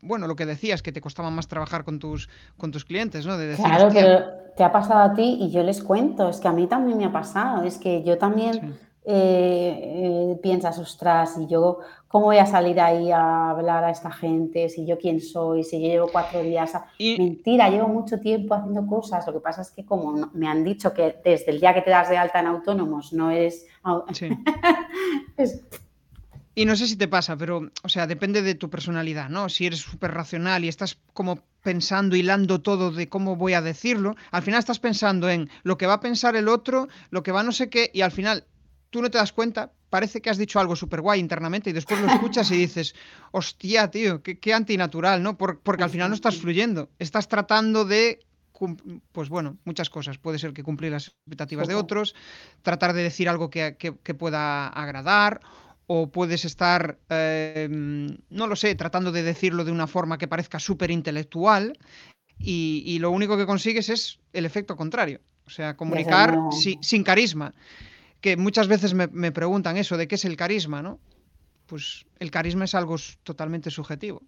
bueno, lo que decías, que te costaba más trabajar con tus, con tus clientes, ¿no? De decir, claro, hostia, pero... Te ha pasado a ti y yo les cuento, es que a mí también me ha pasado, es que yo también, sí, eh, eh, piensas, ostras, y yo cómo voy a salir ahí a hablar a esta gente, si yo quién soy, si yo llevo cuatro días, a... y... mentira, llevo mucho tiempo haciendo cosas, lo que pasa es que como me han dicho que desde el día que te das de alta en autónomos no eres... Sí. es... Y no sé si te pasa, pero, o sea, depende de tu personalidad, ¿no? Si eres súper racional y estás como pensando, hilando todo de cómo voy a decirlo, al final estás pensando en lo que va a pensar el otro, lo que va no sé qué, y al final tú no te das cuenta, parece que has dicho algo súper guay internamente y después lo escuchas y dices, hostia, tío, qué, qué antinatural, ¿no? Por, porque al final no estás fluyendo, estás tratando de... Pues bueno, muchas cosas. Puede ser que cumplir las expectativas de otros, tratar de decir algo que, que, que pueda agradar... O puedes estar, eh, no lo sé, tratando de decirlo de una forma que parezca súper intelectual y, y lo único que consigues es el efecto contrario. O sea, comunicar si, sin carisma. Que muchas veces me, me preguntan eso, ¿de qué es el carisma, no? Pues el carisma es algo totalmente subjetivo.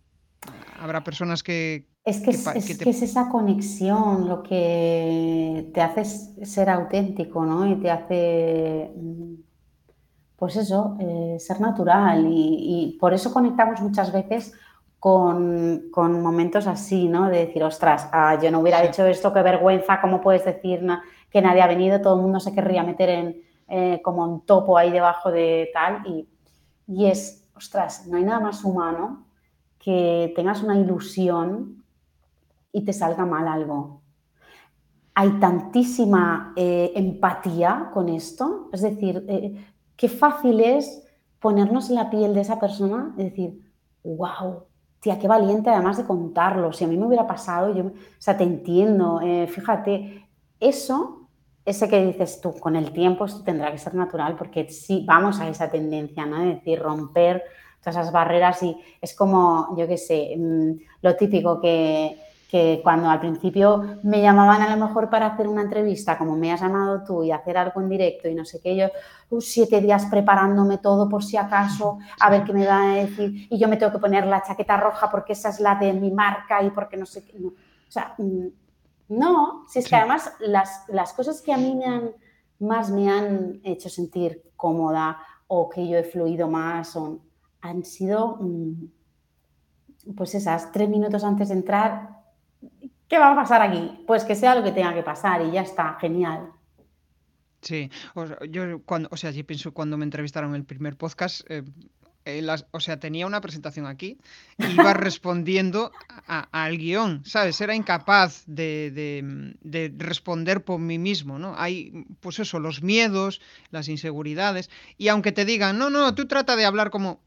Habrá personas que... Es que, que, es, que, te... es, que es esa conexión lo que te hace ser auténtico, ¿no? Y te hace... Pues eso, eh, ser natural y, y por eso conectamos muchas veces con, con momentos así, ¿no? De decir, ostras, ah, yo no hubiera hecho esto, qué vergüenza, ¿cómo puedes decir na- que nadie ha venido? Todo el mundo se querría meter en eh, como un topo ahí debajo de tal y, y es, ostras, no hay nada más humano que tengas una ilusión y te salga mal algo. Hay tantísima eh, empatía con esto, es decir... Eh, Qué fácil es ponernos en la piel de esa persona y decir, wow, tía, qué valiente además de contarlo. Si a mí me hubiera pasado, yo, o sea, te entiendo, eh, fíjate. Eso, ese que dices tú, con el tiempo esto tendrá que ser natural porque sí, vamos a esa tendencia, ¿no? Es decir, romper todas esas barreras y es como, yo qué sé, lo típico que, que cuando al principio me llamaban a lo mejor para hacer una entrevista, como me has llamado tú, y hacer algo en directo y no sé qué, yo... siete días preparándome todo por si acaso, a ver qué me van a decir y yo me tengo que poner la chaqueta roja porque esa es la de mi marca y porque no sé qué. No. O sea, no, si es que además las, las cosas que a mí me han, más me han hecho sentir cómoda o que yo he fluido más o, han sido pues esas tres minutos antes de entrar, ¿qué va a pasar aquí? Pues que sea lo que tenga que pasar y ya está, genial. Sí, o sea, yo cuando, o sea, yo pienso cuando me entrevistaron en el primer podcast, eh, eh, las, o sea, tenía una presentación aquí, iba respondiendo a, a, al guión, ¿sabes? Era incapaz de, de, de responder por mí mismo, ¿no? Hay, pues eso, los miedos, las inseguridades, y aunque te digan, no, no, tú trata de hablar como,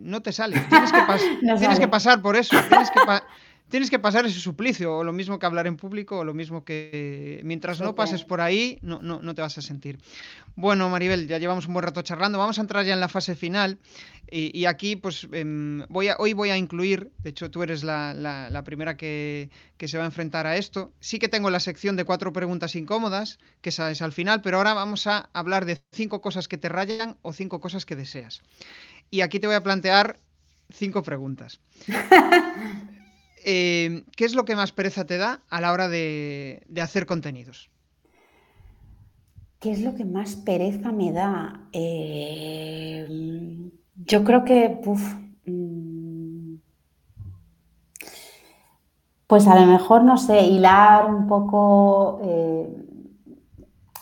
no te sale, tienes que, pas- no tienes sale. que pasar por eso, tienes que pasar... Tienes que pasar ese suplicio, o lo mismo que hablar en público, o lo mismo que... Mientras no pases por ahí, no, no, no te vas a sentir. Bueno, Maribel, ya llevamos un buen rato charlando. Vamos a entrar ya en la fase final. Y, y aquí, pues, eh, voy a, hoy voy a incluir... De hecho, tú eres la, la, la primera que, que se va a enfrentar a esto. Sí que tengo la sección de cuatro preguntas incómodas, que esa es al final, pero ahora vamos a hablar de cinco cosas que te rayan o cinco cosas que deseas. Y aquí te voy a plantear cinco preguntas. Eh, ¿Qué es lo que más pereza te da a la hora de, de hacer contenidos? ¿Qué es lo que más pereza me da? Eh, yo creo que... Uf, pues a lo mejor, no sé, hilar un poco... Eh,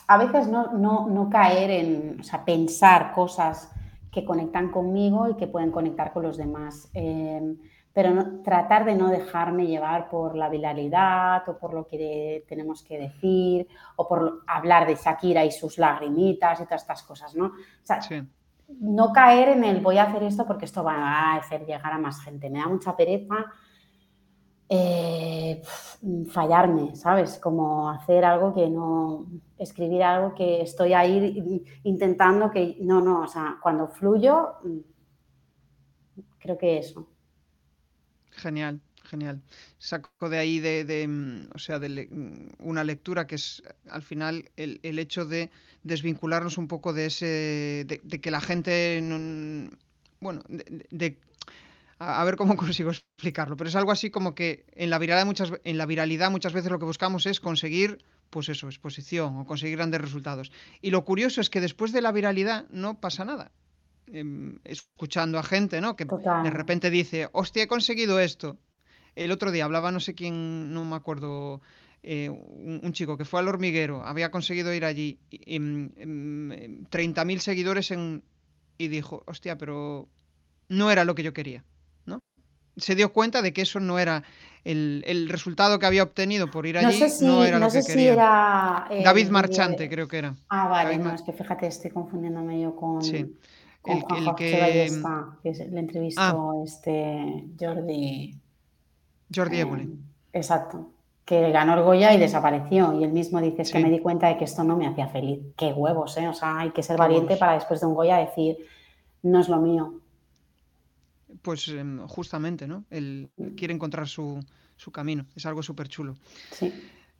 a veces no, no, no caer en... O sea, pensar cosas que conectan conmigo y que pueden conectar con los demás. Eh, pero no, tratar de no dejarme llevar por la viralidad o por lo que de, tenemos que decir o por lo, hablar de Shakira y sus lagrimitas y todas estas cosas, ¿no? O sea, sí. No caer en el voy a hacer esto porque esto va a hacer llegar a más gente. Me da mucha pereza eh, fallarme, ¿sabes? Como hacer algo que no... Escribir algo que estoy ahí intentando que... No, no, o sea, cuando fluyo, creo que eso. Genial, genial. Saco de ahí de, de, o sea, de le, una lectura que es al final el, el hecho de desvincularnos un poco de ese, de, de que la gente, no, bueno, de, de a, a ver cómo consigo explicarlo, pero es algo así como que en la viralidad muchas, en la viralidad muchas veces lo que buscamos es conseguir, pues eso, exposición o conseguir grandes resultados. Y lo curioso es que después de la viralidad no pasa nada. Escuchando a gente, ¿no? Que Total. De repente dice, hostia, he conseguido esto. El otro día hablaba no sé quién, no me acuerdo, eh, un, un chico que fue al Hormiguero, había conseguido ir allí, treinta mil seguidores en, y dijo, hostia, pero no era lo que yo quería, ¿no? Se dio cuenta de que eso no era el, el resultado que había obtenido por ir allí, no, sé si, no era no lo sé que si quería. Era, eh, David Marchante, eh, creo que era. Ah, vale, David no, Mar... es que fíjate, estoy confundiéndome yo con... Sí. Con el, el Jorge que... Ballesta, que le entrevistó ah, este Jordi... Jordi Évole. Eh, exacto. Que ganó el Goya y desapareció. Y él mismo dice, es sí. que me di cuenta de que esto no me hacía feliz. ¡Qué huevos, eh! O sea, hay que ser valiente para después de un Goya decir, no es lo mío. Pues justamente, ¿no? Él quiere encontrar su, su camino. Es algo súper chulo. Sí.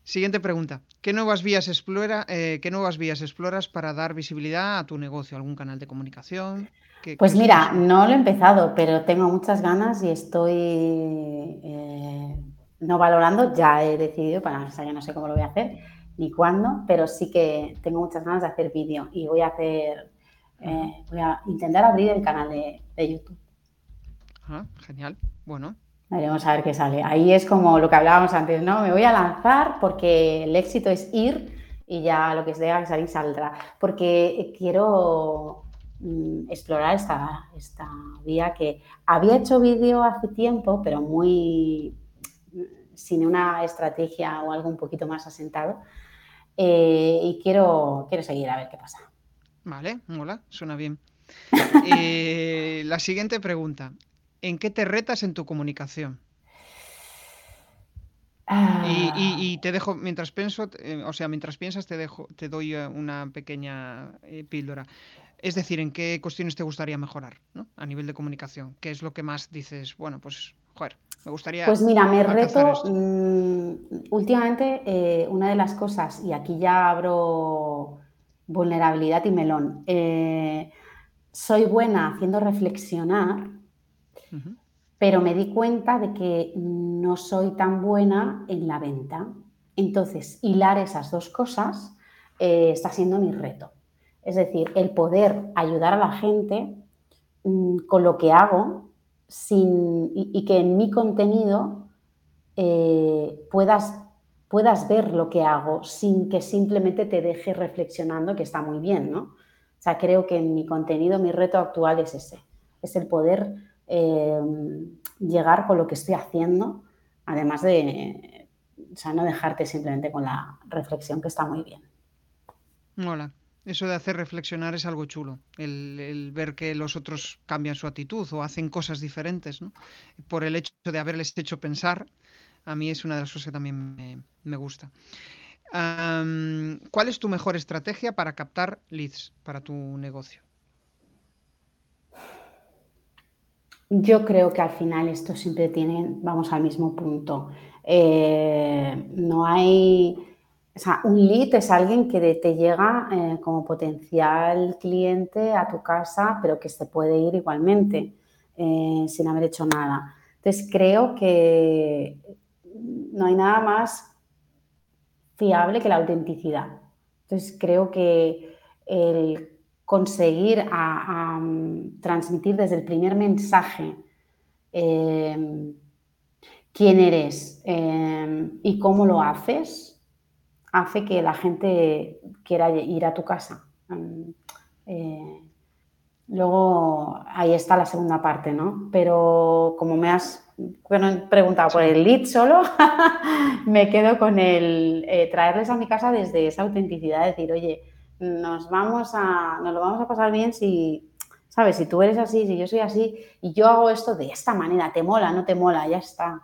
Siguiente pregunta. ¿Qué nuevas vías explora, eh, ¿qué nuevas vías exploras para dar visibilidad a tu negocio? ¿Algún canal de comunicación? ¿Qué, pues qué mira, es? No lo he empezado, pero tengo muchas ganas y estoy eh, no valorando. Ya he decidido, para, o sea, yo no sé cómo lo voy a hacer ni cuándo, pero sí que tengo muchas ganas de hacer vídeo y voy a hacer, eh, voy a intentar abrir el canal de, de YouTube. Ah, genial. Bueno. Vamos a ver qué sale. Ahí es como lo que hablábamos antes, ¿no? Me voy a lanzar porque el éxito es ir y ya lo que sea salir saldrá. Porque quiero mmm, explorar esta, esta vía que había hecho vídeo hace tiempo, pero muy sin una estrategia o algo un poquito más asentado. Eh, y quiero, quiero seguir a ver qué pasa. Vale, mola, suena bien. eh, la siguiente pregunta. ¿En qué te retas en tu comunicación? Ah. Y, y, y te dejo, mientras pienso, eh, o sea, mientras piensas te dejo, te doy una pequeña eh, píldora. Es decir, ¿en qué cuestiones te gustaría mejorar, ¿no? A nivel de comunicación? ¿Qué es lo que más dices? Bueno, pues, joder, me gustaría. Pues mira, me reto mmm, últimamente eh, una de las cosas, y aquí ya abro vulnerabilidad y melón. Eh, soy buena haciendo reflexionar. Pero me di cuenta de que no soy tan buena en la venta. Entonces, hilar esas dos cosas eh, está siendo mi reto. Es decir, el poder ayudar a la gente mmm, con lo que hago sin, y, y que en mi contenido eh, puedas puedas ver lo que hago sin que simplemente te deje reflexionando, que está muy bien, ¿no? O sea, creo que mi contenido, mi reto actual es ese, es el poder eh, llegar con lo que estoy haciendo, además de, o sea, no dejarte simplemente con la reflexión, que está muy bien. Hola. Eso de hacer reflexionar es algo chulo, el, el ver que los otros cambian su actitud o hacen cosas diferentes, ¿no? Por el hecho de haberles hecho pensar, a mí es una de las cosas que también me, me gusta. Um, ¿Cuál es tu mejor estrategia para captar leads para tu negocio? Yo creo que al final esto siempre tiene, vamos al mismo punto. Eh, no hay... O sea, un lead es alguien que te llega eh, como potencial cliente a tu casa, pero que se puede ir igualmente eh, sin haber hecho nada. Entonces, creo que no hay nada más fiable que la autenticidad. Entonces, creo que el conseguir a, a transmitir desde el primer mensaje eh, quién eres eh, y cómo lo haces, hace que la gente quiera ir a tu casa. Eh, luego, ahí está la segunda parte, ¿no? Pero como me has preguntado por el lead solo, me quedo con el eh, traerles a mi casa desde esa autenticidad, decir, oye, nos vamos a, nos lo vamos a pasar bien si, ¿sabes? Si tú eres así, si yo soy así y yo hago esto de esta manera, ¿te mola? ¿No te mola? Ya está.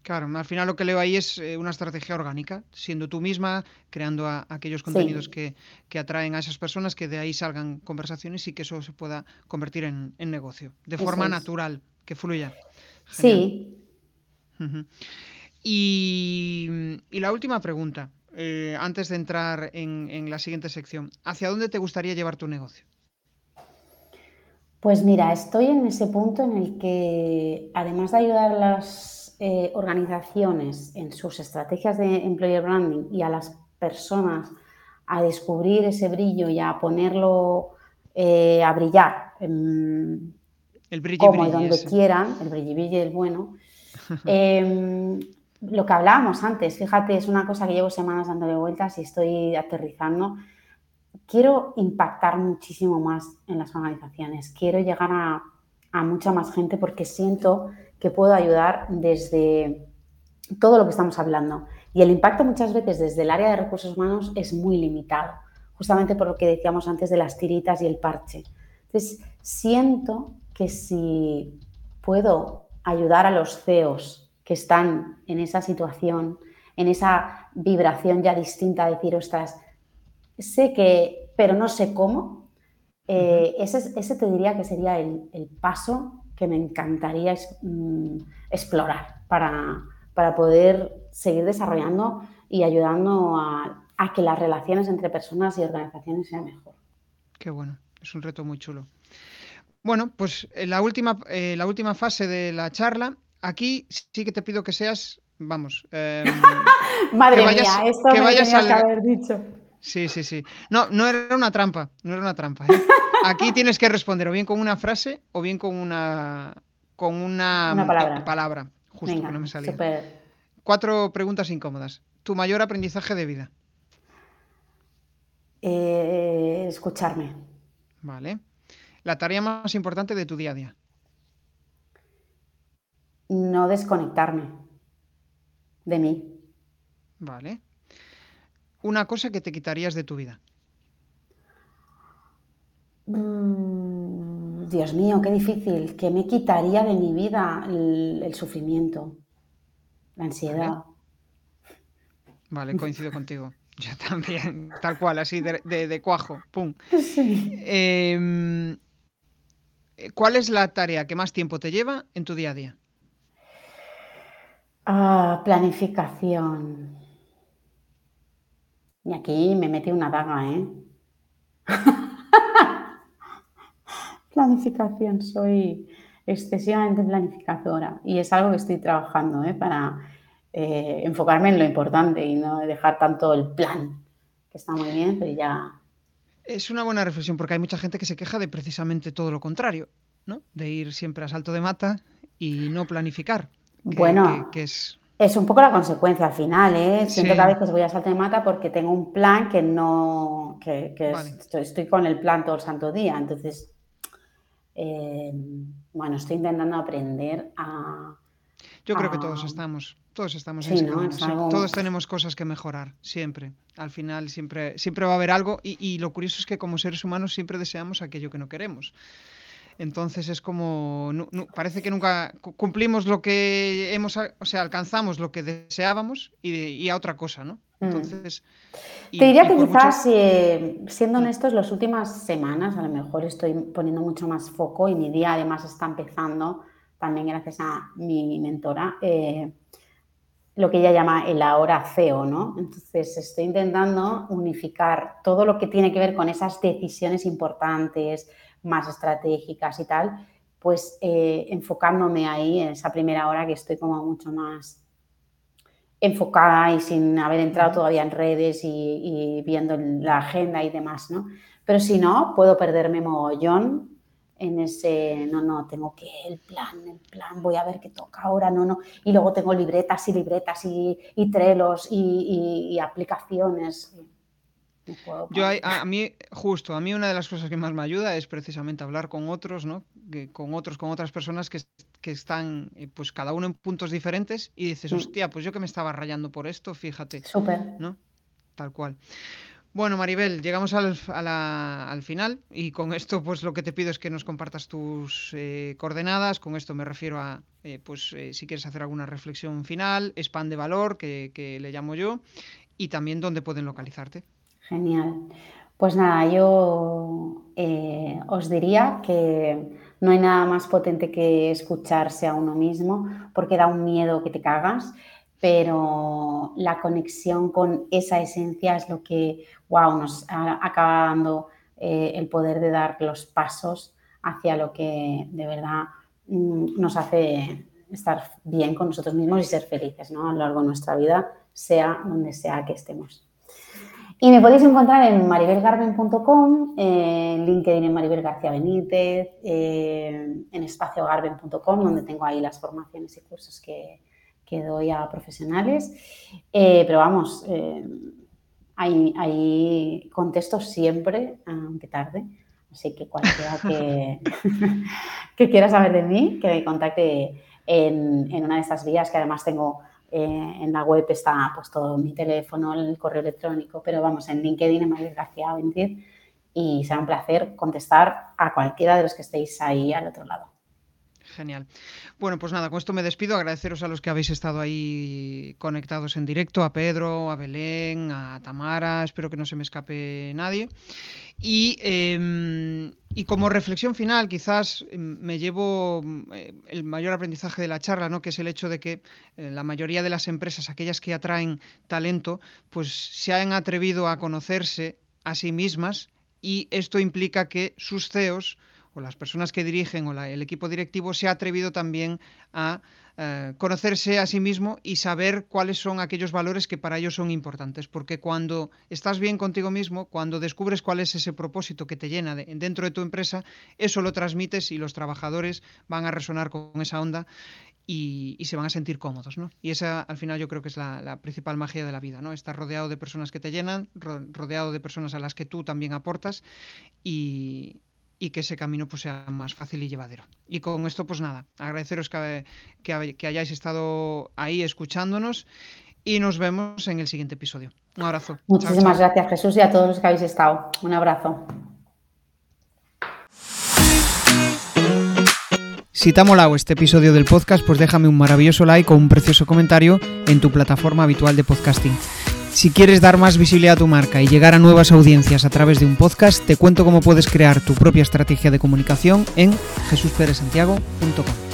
Claro, al final lo que leo ahí es una estrategia orgánica, siendo tú misma, creando a, a aquellos contenidos sí. que, que atraen a esas personas, que de ahí salgan conversaciones y que eso se pueda convertir en, en negocio, de eso forma es. Natural, que fluya. Genial. Sí. Uh-huh. Y, y la última pregunta, eh, antes de entrar en, en la siguiente sección, ¿hacia dónde te gustaría llevar tu negocio? Pues mira, estoy en ese punto en el que, además de ayudar a las Eh, organizaciones en sus estrategias de employer branding y a las personas a descubrir ese brillo y a ponerlo eh, a brillar eh, el brilli, como brilli, y donde ese. Quieran, el brillibilli es bueno. Eh, lo que hablábamos antes, fíjate, es una cosa que llevo semanas dándole vueltas y estoy aterrizando. Quiero impactar muchísimo más en las organizaciones, quiero llegar a, a mucha más gente porque siento que puedo ayudar desde todo lo que estamos hablando. Y el impacto muchas veces desde el área de recursos humanos es muy limitado, justamente por lo que decíamos antes de las tiritas y el parche. Entonces, siento que si puedo ayudar a los C E Os que están en esa situación, en esa vibración ya distinta de decir, ostras, sé que, pero no sé cómo, eh, ese, ese te diría que sería el, el paso que me encantaría es, mmm, explorar para, para poder seguir desarrollando y ayudando a, a que las relaciones entre personas y organizaciones sean mejor. Qué bueno, es un reto muy chulo. Bueno, pues la última, eh, la última fase de la charla, aquí sí que te pido que seas, vamos... Eh, Madre que vayas, mía, esto que me vayas tenía al... que haber dicho. Sí, sí, sí. No, no era una trampa, no era una trampa, ¿eh? Aquí tienes que responder o bien con una frase o bien con una con una, una palabra. palabra. Justo, venga, que no me salía. Super. Cuatro preguntas incómodas. ¿Tu mayor aprendizaje de vida? Eh, escucharme. Vale. ¿La tarea más importante de tu día a día? No desconectarme de mí. Vale. ¿Una cosa que te quitarías de tu vida? Dios mío, qué difícil. Que me quitaría de mi vida el, el sufrimiento, la ansiedad. Vale, vale, coincido contigo. Yo también, tal cual, así de, de, de cuajo. Pum. Sí. Eh, ¿Cuál es la tarea que más tiempo te lleva en tu día a día? Ah, planificación. Y aquí me metí una daga, ¿eh? Planificación, soy excesivamente planificadora y es algo que estoy trabajando ¿eh? para eh, enfocarme en lo importante y no dejar tanto el plan, que está muy bien, pero ya... Es una buena reflexión porque hay mucha gente que se queja de precisamente todo lo contrario, ¿no? De ir siempre a salto de mata y no planificar, que, bueno, que, que es Es un poco la consecuencia al final, ¿eh? Siento sí. que a veces voy a salte de mata porque tengo un plan que no... que, que vale. estoy, estoy con el plan todo el santo día. Entonces, eh, bueno, estoy intentando aprender a... Yo creo a, que todos estamos, todos estamos sí, en ese ¿no? camino. Es algo... Todos tenemos cosas que mejorar, siempre. Al final siempre, siempre va a haber algo y, y lo curioso es que como seres humanos siempre deseamos aquello que no queremos. Entonces es como, no, no, parece que nunca cumplimos lo que hemos, o sea, alcanzamos lo que deseábamos y, y a otra cosa, ¿no? Entonces... Mm. Y, Te diría que quizás, mucho... eh, siendo honestos, las últimas semanas a lo mejor estoy poniendo mucho más foco y mi día además está empezando, también gracias a mi mentora, eh, lo que ella llama el ahora C E O, ¿no? Entonces estoy intentando unificar todo lo que tiene que ver con esas decisiones importantes, más estratégicas y tal, pues eh, enfocándome ahí en esa primera hora que estoy como mucho más enfocada y sin haber entrado todavía en redes y, y viendo la agenda y demás, ¿no? Pero si no, puedo perderme mogollón en ese, no, no, tengo que el plan, el plan, voy a ver qué toca ahora, no, no, y luego tengo libretas y libretas y, y trelos y, y, y aplicaciones. Yo a, a mí, justo, a mí una de las cosas que más me ayuda es precisamente hablar con otros, ¿no? Que, con otros, con otras personas que, que están, pues cada uno en puntos diferentes y dices, hostia, pues yo que me estaba rayando por esto, fíjate. Súper. ¿No? Tal cual. Bueno, Maribel, llegamos al, a la, al final y con esto pues lo que te pido es que nos compartas tus eh, coordenadas. Con esto me refiero a, eh, pues eh, si quieres hacer alguna reflexión final, spam de valor, que, que le llamo yo, y también dónde pueden localizarte. Genial. Pues nada, yo eh, os diría que no hay nada más potente que escucharse a uno mismo porque da un miedo que te cagas, pero la conexión con esa esencia es lo que, wow, nos a, acaba dando eh, el poder de dar los pasos hacia lo que de verdad mm, nos hace estar bien con nosotros mismos y ser felices, ¿no? A lo largo de nuestra vida, sea donde sea que estemos. Y me podéis encontrar en maribel garben punto com, en eh, LinkedIn en Maribel García Benítez, eh, en espacio garben punto com, donde tengo ahí las formaciones y cursos que, que doy a profesionales. Eh, pero vamos, eh, ahí, ahí contesto siempre, aunque tarde. Así que cualquiera que, que quiera saber de mí, que me contacte en, en una de estas vías, que además tengo... Eh, en la web está pues todo mi teléfono, el correo electrónico, pero vamos, en LinkedIn, en Maribel García Benítez, y será un placer contestar a cualquiera de los que estéis ahí al otro lado. Genial. Bueno, pues nada, con esto me despido. Agradeceros a los que habéis estado ahí conectados en directo, a Pedro, a Belén, a Tamara. Espero que no se me escape nadie. Y, eh, y como reflexión final, quizás me llevo el mayor aprendizaje de la charla, ¿no? Que es el hecho de que la mayoría de las empresas, aquellas que atraen talento, pues se han atrevido a conocerse a sí mismas y esto implica que sus C E Os o las personas que dirigen o la, el equipo directivo se ha atrevido también a eh, conocerse a sí mismo y saber cuáles son aquellos valores que para ellos son importantes. Porque cuando estás bien contigo mismo, cuando descubres cuál es ese propósito que te llena de, dentro de tu empresa, eso lo transmites y los trabajadores van a resonar con esa onda y, y se van a sentir cómodos, ¿no? Y esa al final yo creo que es la, la principal magia de la vida, ¿no? Estar rodeado de personas que te llenan, ro, rodeado de personas a las que tú también aportas y... y que ese camino pues, sea más fácil y llevadero. Y con esto, pues nada, agradeceros que, que, que hayáis estado ahí escuchándonos y nos vemos en el siguiente episodio. Un abrazo. Muchísimas chao, chao. Gracias, Jesús, y a todos los que habéis estado. Un abrazo. Si te ha molado este episodio del podcast, pues déjame un maravilloso like o un precioso comentario en tu plataforma habitual de podcasting. Si quieres dar más visibilidad a tu marca y llegar a nuevas audiencias a través de un podcast, te cuento cómo puedes crear tu propia estrategia de comunicación en jesús pérez santiago punto com.